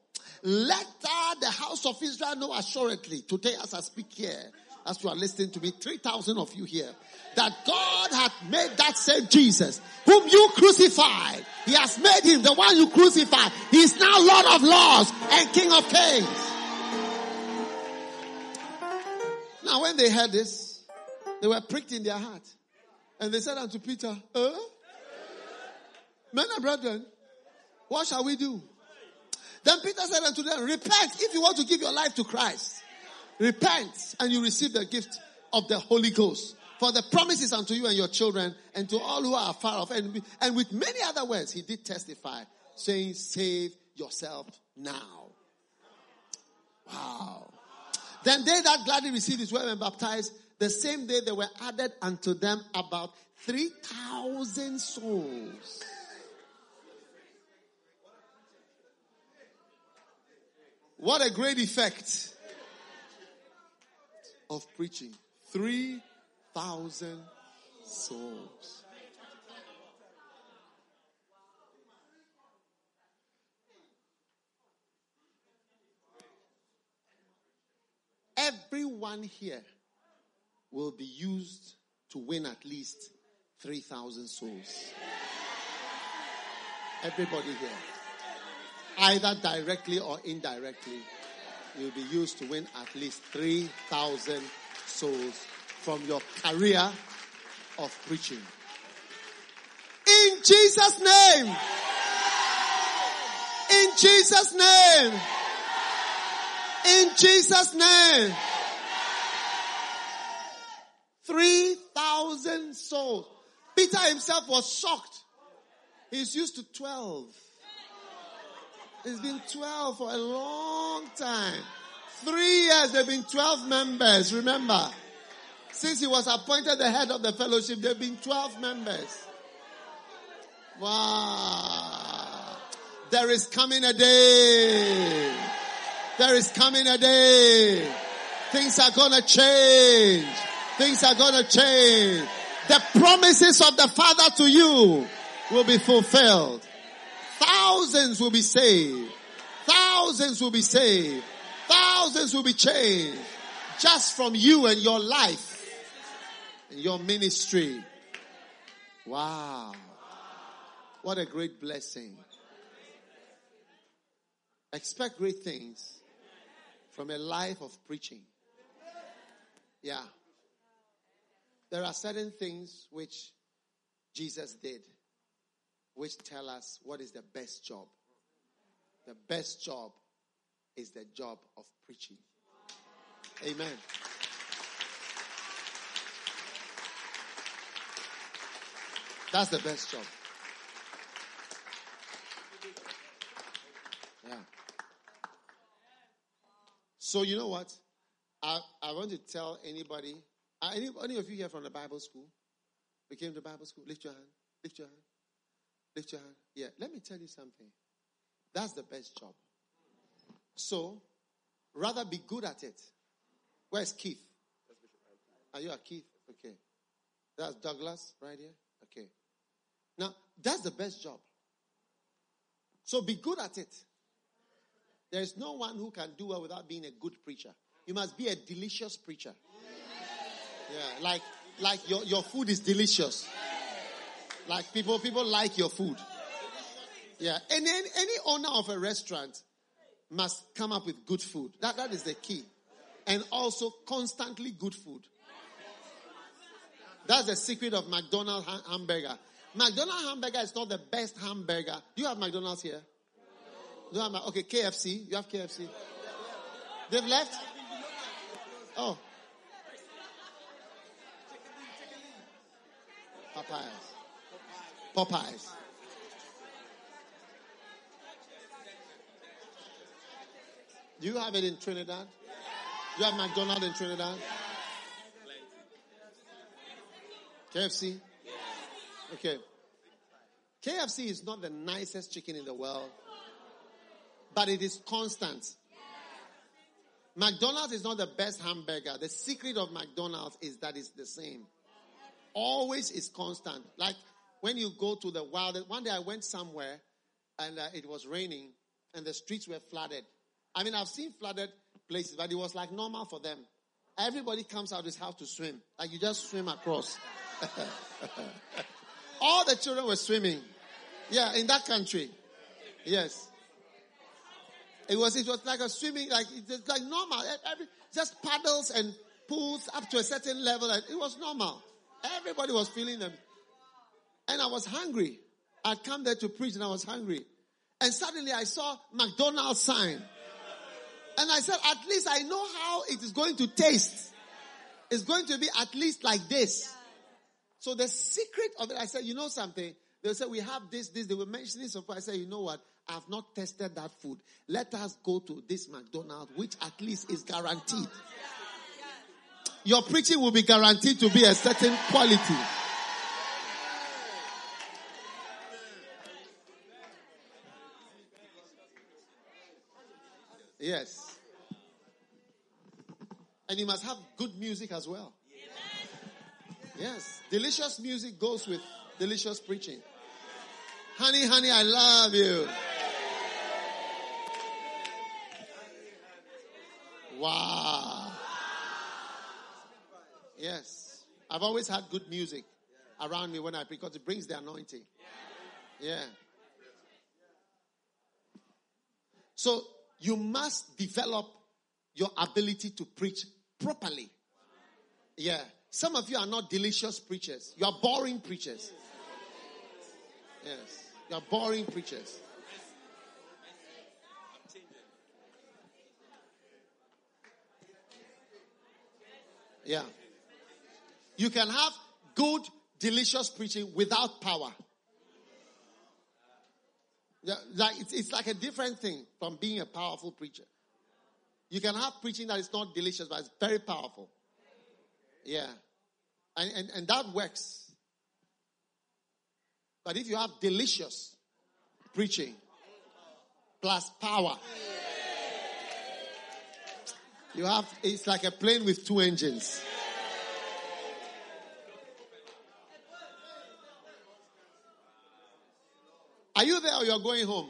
let thou the house of Israel know assuredly, today as I speak here, as you are listening to me, 3,000 of you here, that God hath made that same Jesus, whom you crucified. He has made him, the one you crucified. He is now Lord of lords and King of kings. Now when they heard this, they were pricked in their heart. And they said unto Peter, men and brethren, what shall we do? Then Peter said unto them, repent if you want to give your life to Christ. Repent, and you receive the gift of the Holy Ghost. For the promise is unto you and your children, and to all who are afar off. And with many other words, he did testify, saying, save yourself now. Wow. Then they that gladly received his word and baptized, the same day there were added unto them about 3,000 souls. What a great effect of preaching. 3,000 souls. Everyone here will be used to win at least 3,000 souls. Everybody here. Either directly or indirectly, you'll be used to win at least 3,000 souls from your career of preaching. In Jesus' name! In Jesus' name! In Jesus' name. 3,000 souls. Peter himself was shocked. He's used to 12. It's been 12 for a long time. 3 years they've been 12 members, remember. Since he was appointed the head of the fellowship, they've been 12 members. Wow. There is coming a day. There is coming a day. Things are going to change. Things are going to change. The promises of the Father to you will be fulfilled. Thousands will be saved. Thousands will be saved. Thousands will be changed. Just from you and your life. And your ministry. Wow. What a great blessing. Expect great things from a life of preaching. Yeah. There are certain things which Jesus did, which tell us what is the best job. The best job is the job of preaching. Amen. That's the best job. Yeah. So you know what? I want to tell anybody. Are any of you here from the Bible school? We came to Bible school. Lift your hand. Lift your hand. Lift your hand. Yeah. Let me tell you something. That's the best job. So, rather be good at it. Where's Keith? Are you a Keith? Okay. That's Douglas right here. Okay. Now, that's the best job. So be good at it. There is no one who can do well without being a good preacher. You must be a delicious preacher. Yeah, like your food is delicious. Like people like your food. Yeah, and then any owner of a restaurant must come up with good food. That is the key. And also constantly good food. That's the secret of McDonald's hamburger. McDonald's hamburger is not the best hamburger. Do you have McDonald's here? No. Do you have, okay, KFC. You have KFC? They've left? Oh. Popeyes. Do you have it in Trinidad? Do you have McDonald's in Trinidad? KFC? Okay. KFC is not the nicest chicken in the world, but it is constant. McDonald's is not the best hamburger. The secret of McDonald's is that it's the same. Always is constant. Like when you go to the wild. One day I went somewhere and it was raining and the streets were flooded. I mean, I've seen flooded places, but it was like normal for them. Everybody comes out of his house to swim. Like you just swim across. All the children were swimming. Yeah, in that country. Yes. It was like a swimming, like it's like normal. Just paddles and pools up to a certain level. And it was normal. Everybody was feeling them. And I was hungry. I'd come there to preach and I was hungry. And suddenly I saw McDonald's sign. And I said, at least I know how it is going to taste. It's going to be at least like this. So the secret of it, I said, you know something? They said, we have this. They were mentioning something. I said, you know what? I've not tested that food. Let us go to this McDonald's, which at least is guaranteed. Your preaching will be guaranteed to be a certain quality. Yes. And you must have good music as well. Yes. Delicious music goes with delicious preaching. Honey, honey, I love you. Wow. Yes. I've always had good music around me when I preach because it brings the anointing. Yeah. So, you must develop your ability to preach properly. Yeah. Some of you are not delicious preachers. You are boring preachers. Yes. You are boring preachers. Yeah. You can have good, delicious preaching without power. Yeah, like it's like a different thing from being a powerful preacher. You can have preaching that is not delicious, but it's very powerful. Yeah. And that works. But if you have delicious preaching plus power, it's like a plane with two engines. Are you there or you're going home?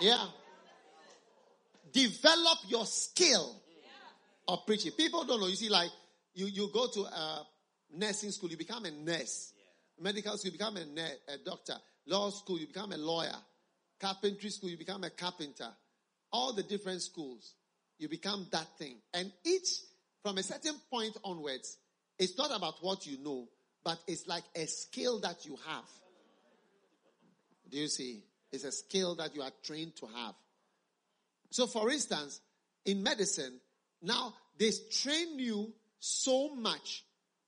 Yeah. Develop your skill of preaching. People don't know. You see, like, you go to nursing school, you become a nurse. Medical school, you become a doctor. Law school, you become a lawyer. Carpentry school, you become a carpenter. All the different schools, you become that thing. And each, from a certain point onwards, it's not about what you know, but it's like a skill that you have. Do you see? It's a skill that you are trained to have. So for instance, in medicine, now they train you so much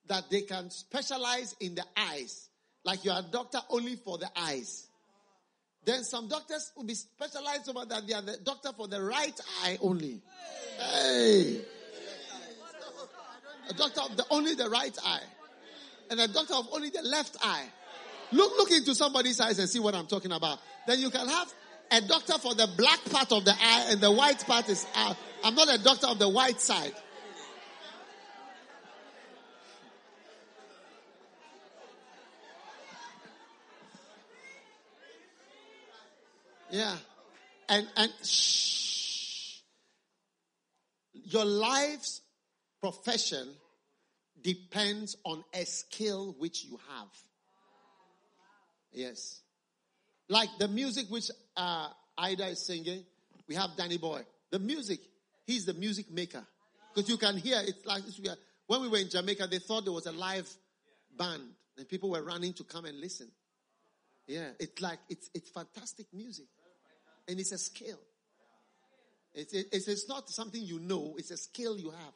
that they can specialize in the eyes. Like you are a doctor only for the eyes. Then some doctors will be specialized about that. They are the doctor for the right eye only. Hey! A doctor of only the right eye. And a doctor of only the left eye. Look into somebody's eyes and see what I'm talking about. Then you can have a doctor for the black part of the eye and the white part is out. I'm not a doctor of the white side. Yeah. And your life's profession depends on a skill which you have. Yes. Like the music which Ida is singing, we have Danny Boy. The music, he's the music maker. Because you can hear, it's like this. When we were in Jamaica, they thought there was a live band. And people were running to come and listen. Yeah, it's fantastic music. And it's a skill. It's not something you know, it's a skill you have.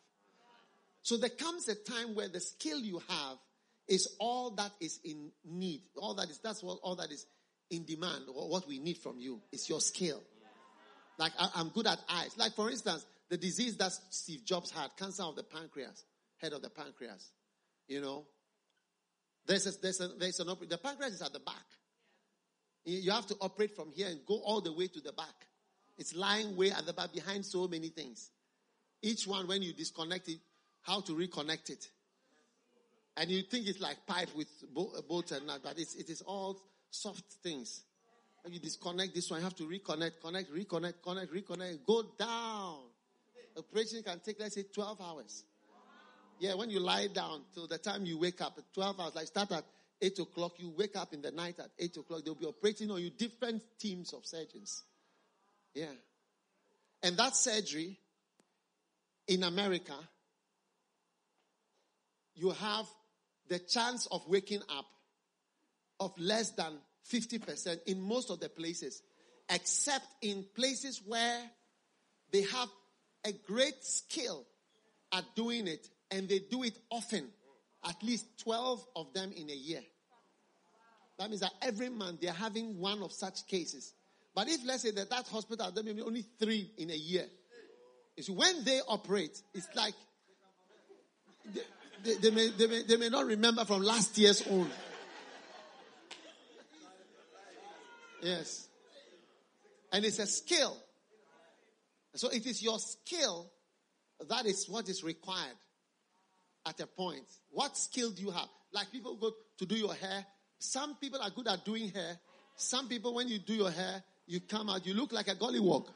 So there comes a time where the skill you have is all that is in need. All that is in demand. What we need from you is your skill. Like I'm good at eyes. Like for instance, the disease that Steve Jobs had, cancer of the pancreas, head of the pancreas. You know, the pancreas is at the back. You have to operate from here and go all the way to the back. It's lying way at the back behind so many things. Each one, when you disconnect it, how to reconnect it. And you think it's like pipe with bolt and nut, but it is all soft things. And you disconnect this one, you have to reconnect, connect, reconnect, connect, reconnect, go down. Operation can take, let's say, 12 hours. Yeah, when you lie down till the time you wake up, 12 hours, like start at 8 o'clock, you wake up in the night at 8 o'clock, they'll be operating on you, different teams of surgeons. Yeah. And that surgery in America, you have the chance of waking up of less than 50% in most of the places, except in places where they have a great skill at doing it, and they do it often, at least 12 of them in a year. That means that every month they're having one of such cases. But if, let's say, that hospital, there may be only 3 in a year. It's when they operate, it's like they may not remember from last year's own. Yes. And it's a skill. So it is your skill that is what is required at a point. What skill do you have? Like people go to do your hair. Some people are good at doing hair. Some people, when you do your hair, you come out, you look like a gollywog.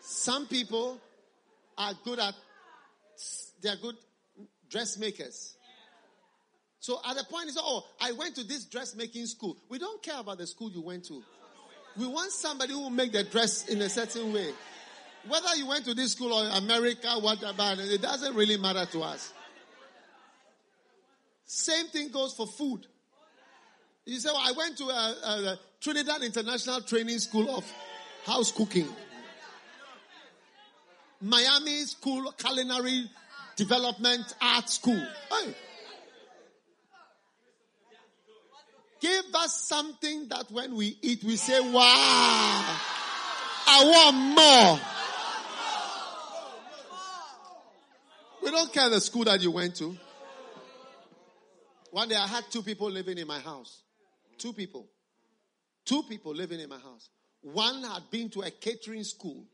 Some people are good dressmakers. So at the point is, I went to this dressmaking school. We don't care about the school you went to. We want somebody who will make the dress in a certain way. Whether you went to this school or America, whatever, it doesn't really matter to us. Same thing goes for food. You say, I went to a Trinidad International Training School of House Cooking. Miami School, Culinary Development Art School. Hey. Give us something that when we eat, we say, wow, I want more. We don't care the school that you went to. One day I had 2 people living in my house. 2 people living in my house. One had been to a catering school.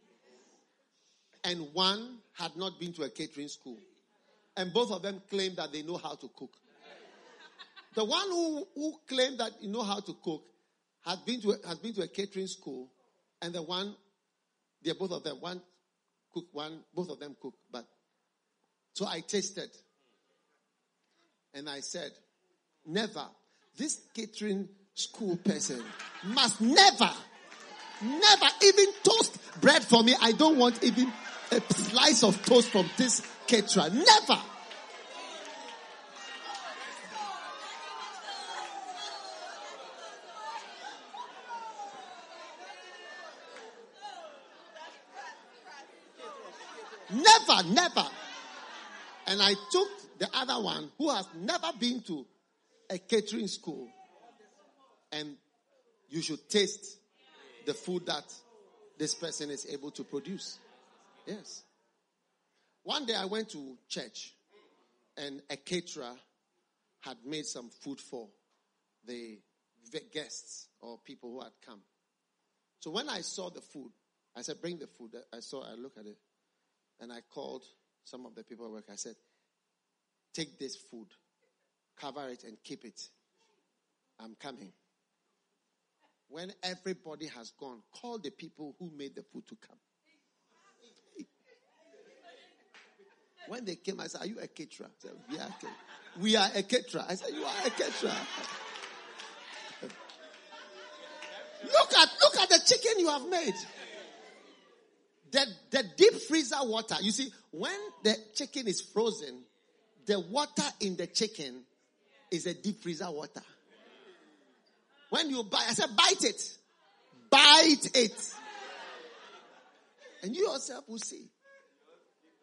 And one had not been to a catering school. And both of them claimed that they know how to cook. The one who claimed that you know how to cook had been to a catering school. And the one, both of them cook, but So I tasted. And I said, never. This catering school person must never even toast bread for me. I don't want even a slice of toast from this caterer. Never. Never. And I took the other one who has never been to a catering school. And you should taste the food that this person is able to produce. Yes. One day I went to church and a caterer had made some food for the guests or people who had come. So when I saw the food, I said, bring the food. I looked at it. And I called some of the people at work. I said, take this food, cover it, and keep it. I'm coming. When everybody has gone, call the people who made the food to come. When they came, I said, are you a caterer? They said, we are a caterer. I said, you are a caterer. Look at the chicken you have made. The deep freezer water, you see, when the chicken is frozen, the water in the chicken is a deep freezer water. When you buy, I said, bite it. And you yourself will see.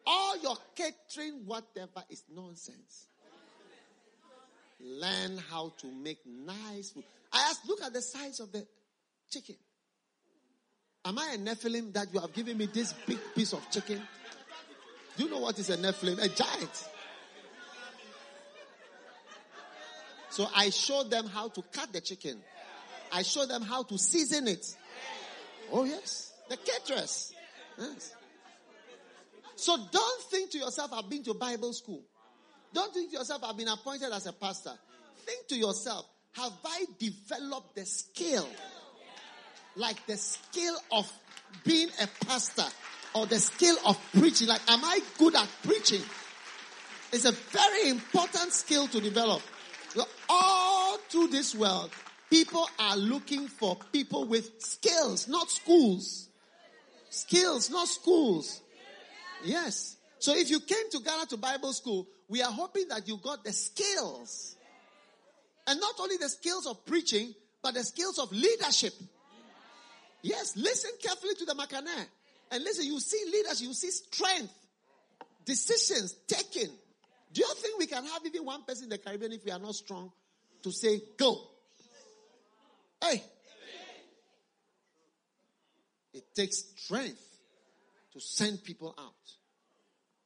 All your catering, whatever, is nonsense. Learn how to make nice food. I asked, look at the size of the chicken. Am I a Nephilim that you have given me this big piece of chicken? Do you know what is a Nephilim? A giant. So I showed them how to cut the chicken. I showed them how to season it. Oh yes. The caterers. Yes. So don't think to yourself, I've been to Bible school. Don't think to yourself, I've been appointed as a pastor. Think to yourself, have I developed the skill? Like the skill of being a pastor or the skill of preaching. Like, am I good at preaching? It's a very important skill to develop. All through this world, people are looking for people with skills, not schools. Skills, not schools. Yes. So if you came to Ghana to Bible school, we are hoping that you got the skills. And not only the skills of preaching, but the skills of leadership. Yes, listen carefully to the Makanae. And listen, you see leaders, you see strength, decisions taken. Do you think we can have even one person in the Caribbean if we are not strong to say, go? Hey. It takes strength to send people out.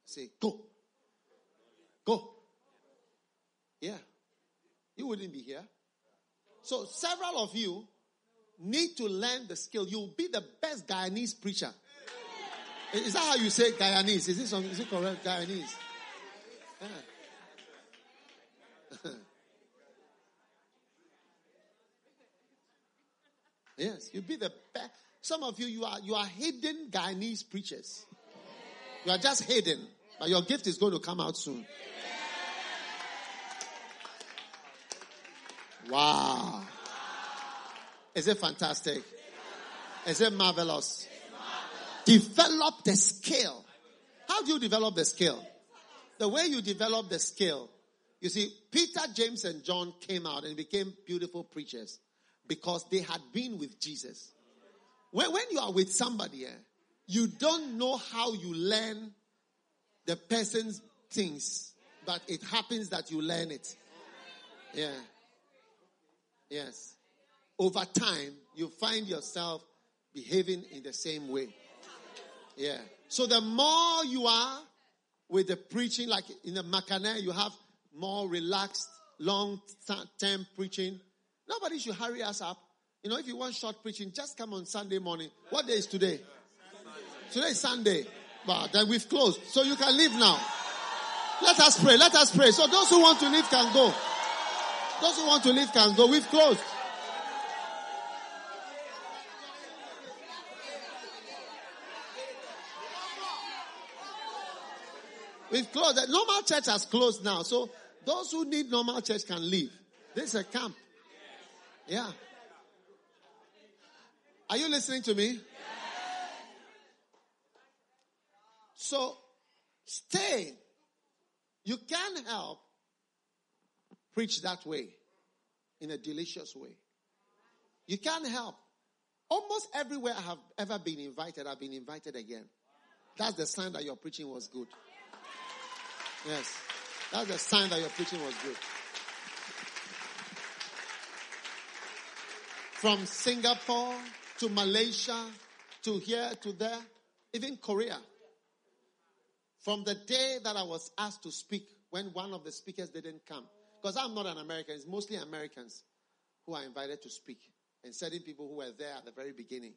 Say, go. Go. Yeah. You wouldn't be here. So several of you need to learn the skill. You'll be the best Guyanese preacher. Is that how you say Guyanese? Is it correct? Guyanese. Yeah. Yes, you'll be the best. Some of you are hidden Guyanese preachers. You are just hidden, but your gift is going to come out soon. Wow. Is it fantastic? Is it marvelous? Develop the skill. How do you develop the skill? The way you develop the skill, you see, Peter, James, and John came out and became beautiful preachers because they had been with Jesus. When you are with somebody, you don't know how you learn the person's things, but it happens that you learn it. Yeah. Yes. Over time, you find yourself behaving in the same way. Yeah. So the more you are with the preaching, like in the Makanae, you have more relaxed, long-term preaching. Nobody should hurry us up. You know, if you want short preaching, just come on Sunday morning. What day is today? Today is Sunday. But then we've closed. So you can leave now. Let us pray. So those who want to leave can go. We've closed. It's closed. The normal church has closed now. So those who need normal church can leave. This is a camp. Yeah. Are you listening to me? So stay. You can help preach that way in a delicious way. You can help. Almost everywhere I have ever been invited, I've been invited again. That's the sign that your preaching was good. Yes. That's the sign that your preaching was good. From Singapore to Malaysia to here to there, even Korea. From the day that I was asked to speak when one of the speakers didn't come. Because I'm not an American. It's mostly Americans who are invited to speak. And certain people who were there at the very beginning.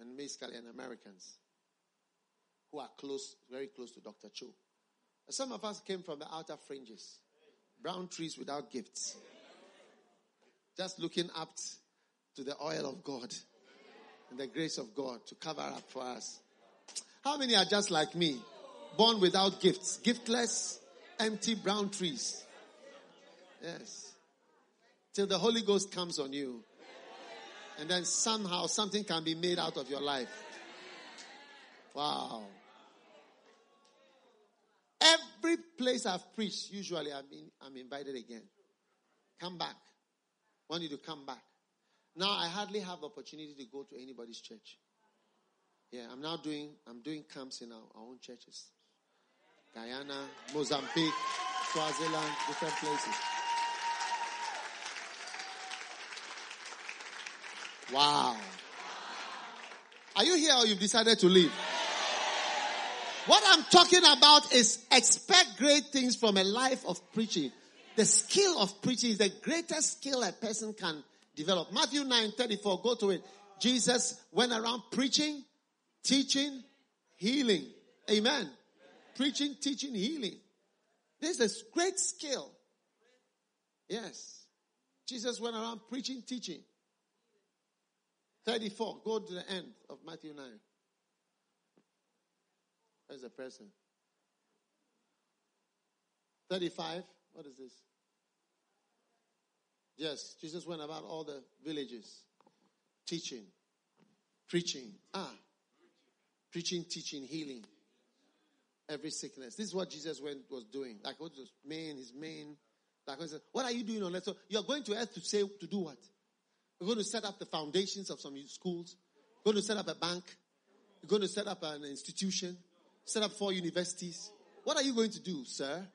And basically and Americans who are close, very close to Dr. Cho. Some of us came from the outer fringes. Brown trees without gifts. Just looking up to the oil of God. And the grace of God to cover up for us. How many are just like me? Born without gifts. Giftless, empty brown trees. Yes. Till the Holy Ghost comes on you. And then somehow something can be made out of your life. Wow. Every place I've preached, usually I'm invited again. Come back. I want you to come back. Now I hardly have the opportunity to go to anybody's church. Yeah, I'm doing camps in our own churches. Guyana, Mozambique, Swaziland, different places. Wow. Are you here or you've decided to leave? What I'm talking about is expect great things from a life of preaching. The skill of preaching is the greatest skill a person can develop. Matthew 9:34, go to it. Jesus went around preaching, teaching, healing. Amen. Preaching, teaching, healing. This is a great skill. Yes. Jesus went around preaching, teaching. 34. Go to the end of Matthew 9. Where's the person? 35. What is this? Yes. Jesus went about all the villages. Teaching. Preaching. Preaching, teaching, healing. Every sickness. This is what Jesus was doing. Like what was his main. Like what are you doing on earth? So you are going to earth to do what? You're going to set up the foundations of some schools. You're going to set up a bank. You're going to set up an institution. Set up 4 universities. What are you going to do, sir?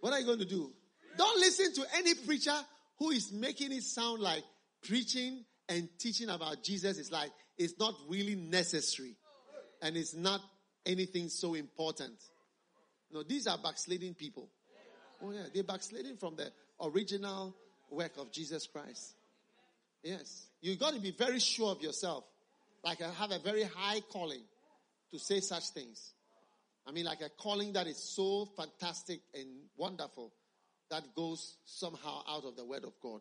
What are you going to do? Don't listen to any preacher who is making it sound like preaching and teaching about Jesus is like it's not really necessary. And it's not anything so important. No, these are backsliding people. Oh yeah, they're backsliding from the original work of Jesus Christ. Yes. You've got to be very sure of yourself. Like I have a very high calling to say such things. I mean like a calling that is so fantastic and wonderful that goes somehow out of the word of God.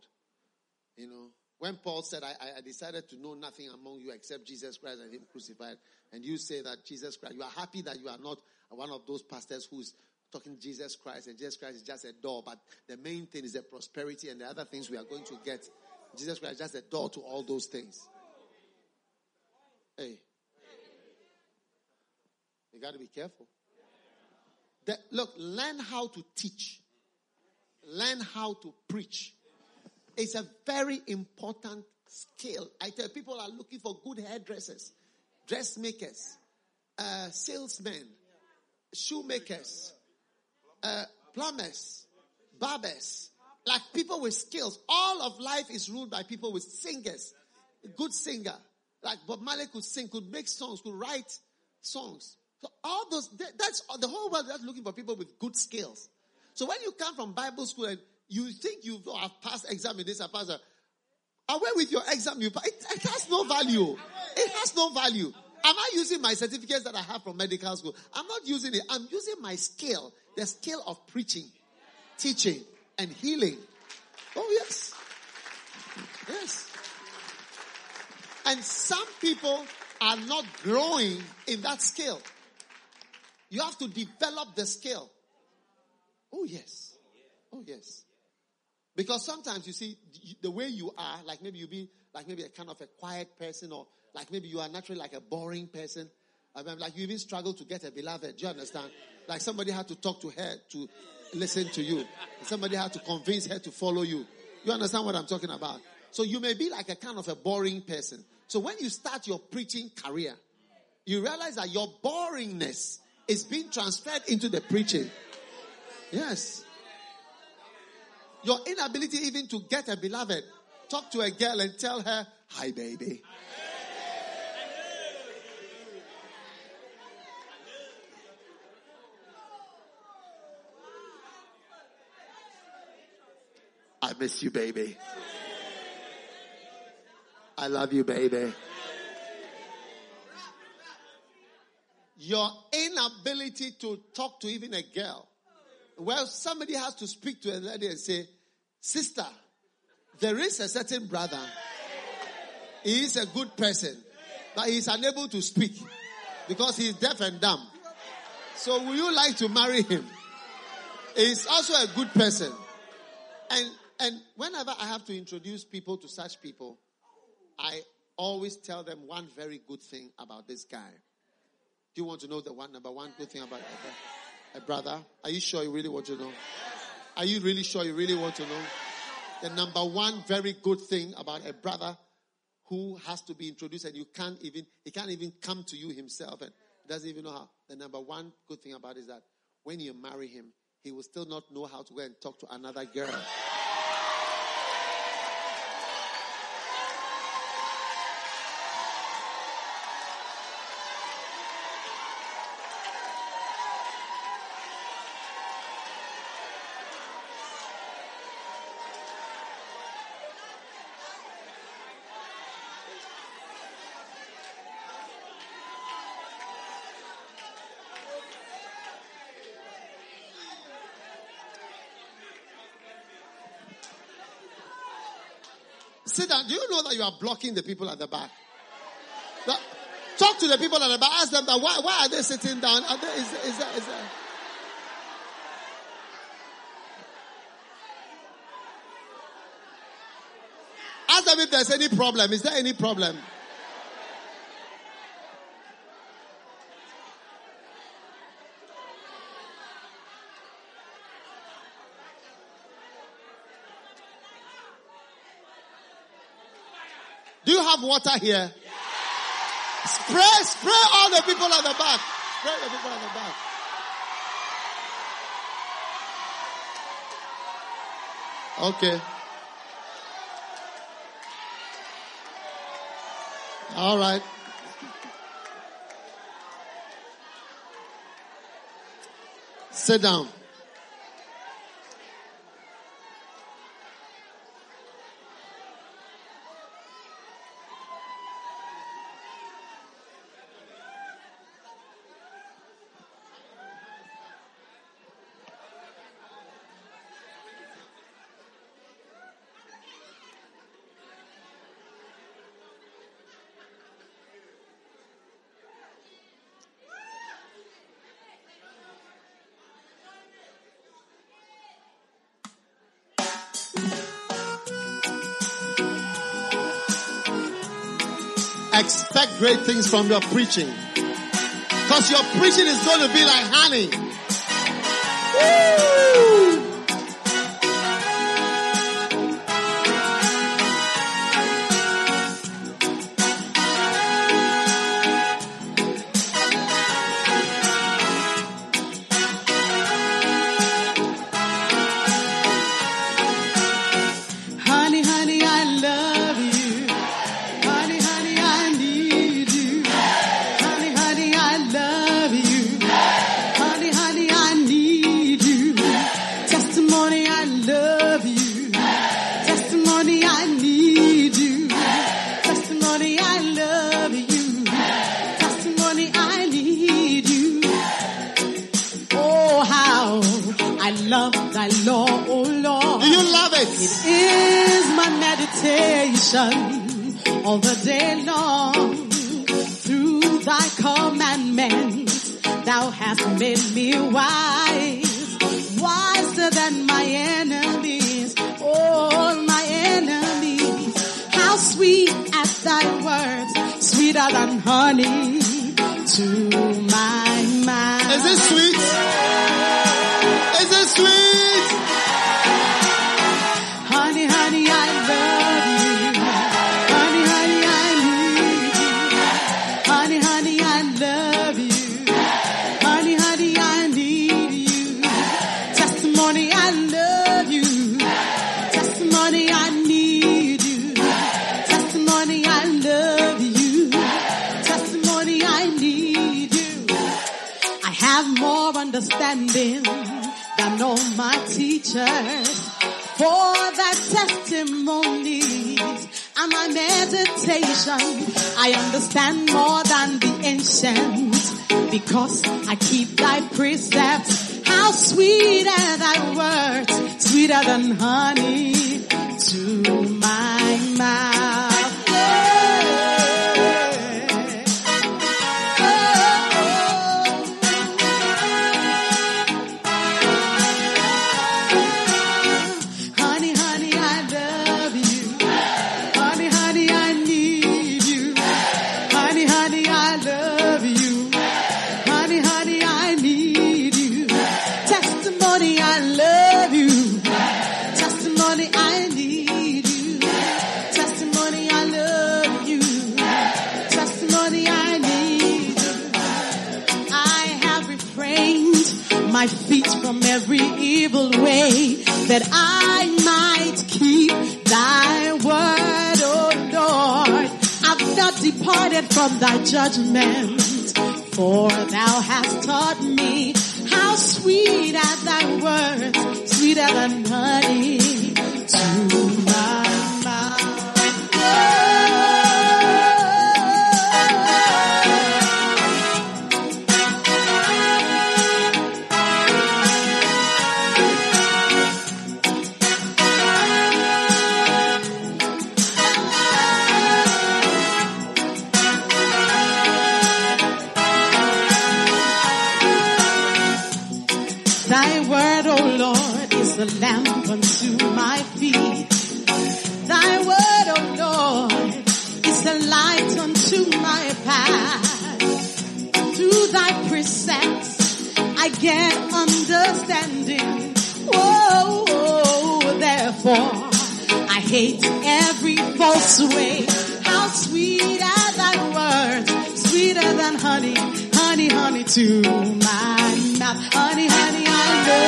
You know. When Paul said, I decided to know nothing among you except Jesus Christ and him crucified. And you say that Jesus Christ, you are happy that you are not one of those pastors who's talking Jesus Christ. And Jesus Christ is just a door. But the main thing is the prosperity and the other things we are going to get. Jesus Christ is just a door to all those things. Hey. You got to be careful. Look, learn how to teach. Learn how to preach. It's a very important skill. I tell people are looking for good hairdressers, dressmakers, salesmen, shoemakers, plumbers, barbers. Like people with skills. All of life is ruled by people with singers. A good singer. Like Bob Marley could sing, could make songs, could write songs. So all those, that's the whole world that's looking for people with good skills. So when you come from Bible school and you think you have passed exam in this and passed. Away with your exam. It has no value. It has no value. Am I using my certificates that I have from medical school? I'm not using it. I'm using my skill. The skill of preaching, teaching, and healing. Oh, yes. Yes. And some people are not growing in that skill. You have to develop the skill. Oh, yes. Oh, yes. Because sometimes you see the way you are, like maybe you be like maybe a kind of a quiet person, or like maybe you are naturally like a boring person. I mean, like you even struggle to get a beloved. Do you understand? Like somebody had to talk to her to listen to you. Somebody had to convince her to follow you. You understand what I'm talking about? So you may be like a kind of a boring person. So when you start your preaching career, you realize that your boringness is being transferred into the preaching. Yes. Your inability even to get a beloved. Talk to a girl and tell her, hi, baby. I miss you, baby. I love you, baby. Your inability to talk to even a girl. Well, somebody has to speak to a lady and say, sister, there is a certain brother. He is a good person, but he is unable to speak because he is deaf and dumb. So would you like to marry him? He is also a good person. And whenever I have to introduce people to such people, I always tell them one very good thing about this guy. Do you want to know the number one good thing about a brother? Are you sure you really want to know? Are you really sure you really want to know? The number one very good thing about a brother who has to be introduced and he can't even come to you himself and doesn't even know how. The number one good thing about it is that when you marry him, he will still not know how to go and talk to another girl. Sit down. Do you know that you are blocking the people at the back? Talk to the people at the back. Ask them, why are they sitting down? Is there? Ask them if there's any problem. Is there any problem? Water here. Yeah. Spray all the people at the back. Spray the people at the back. Okay. All right. Sit down. Expect great things from your preaching, because your preaching is going to be like honey. All the day long, through thy commandments, thou hast made me wise, wiser than my enemies, all my enemies. How sweet at thy words, sweeter than honey to my mouth. Is it sweet? Is it sweet? Honey, honey, I love you. Understanding than all my teachers, for thy testimonies and my meditation. I understand more than the ancients, because I keep thy precepts. How sweet are thy words, sweeter than honey to my mouth. My feet from every evil way, that I might keep thy word, O Lord. I've not departed from thy judgment, for thou hast taught me. How sweet are thy words, sweeter than honey to my mouth. Oh. The lamp unto my feet. Thy word, O Lord, is the light unto my path. Through thy precepts I get understanding. Oh, oh, therefore I hate every false way. How sweet are thy words, sweeter than honey, honey, honey to my mouth. Honey, honey, I love you.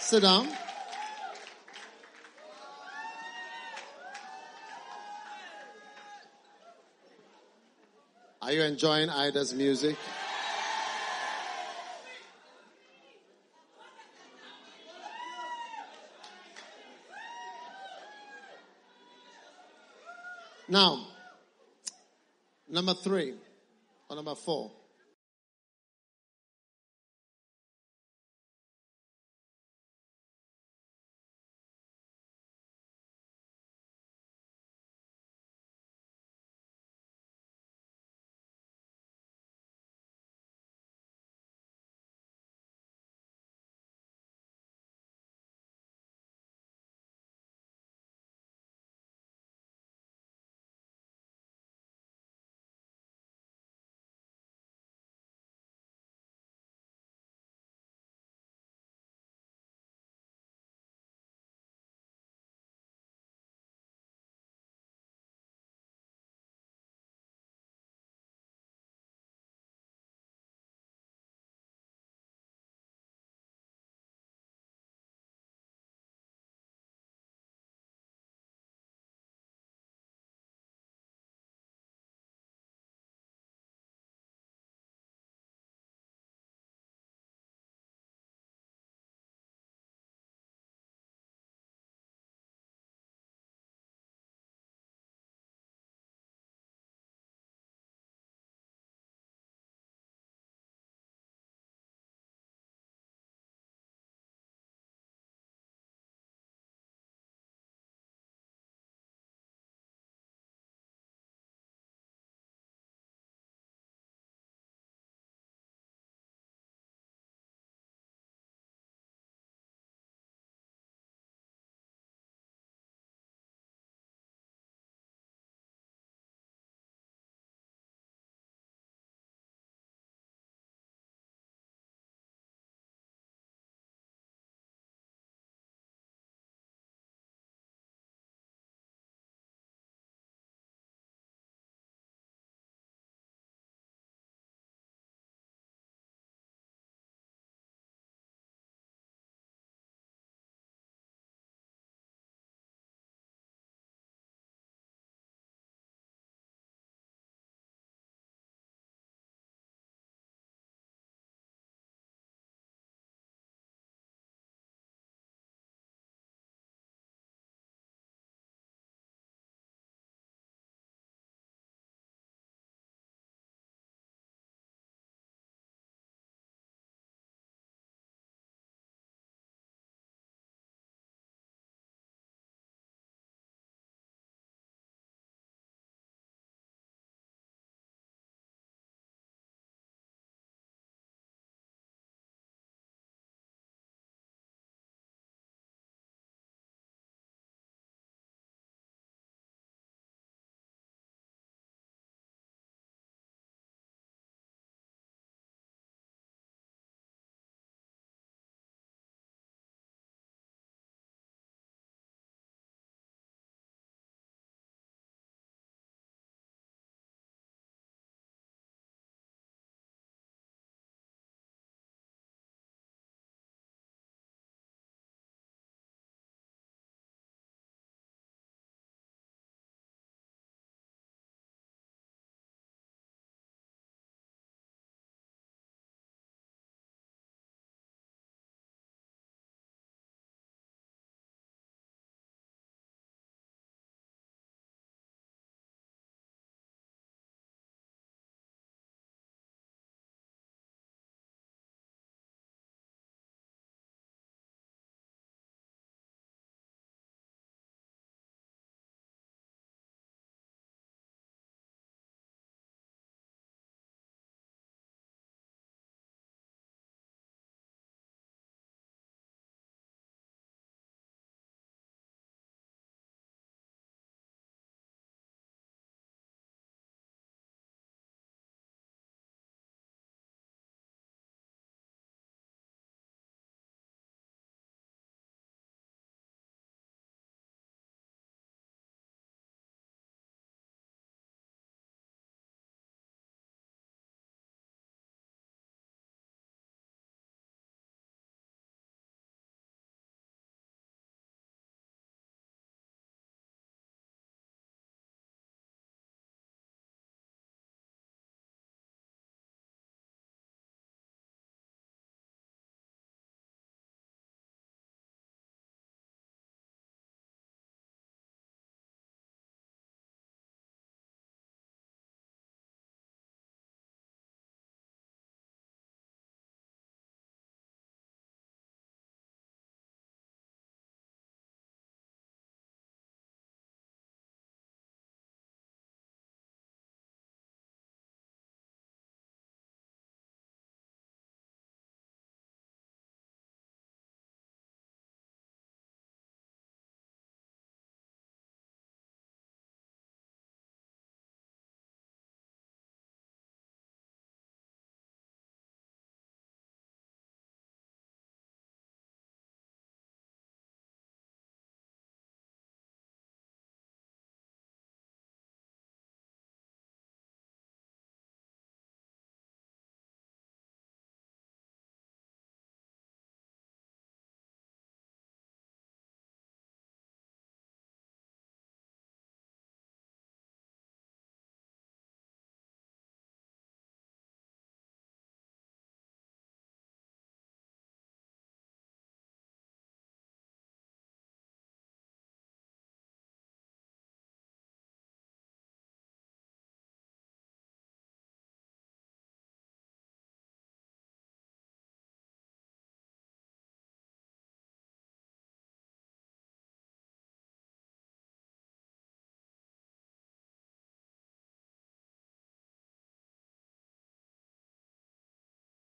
Sit down. Are you enjoying Ida's music? Now, number 3 or number 4.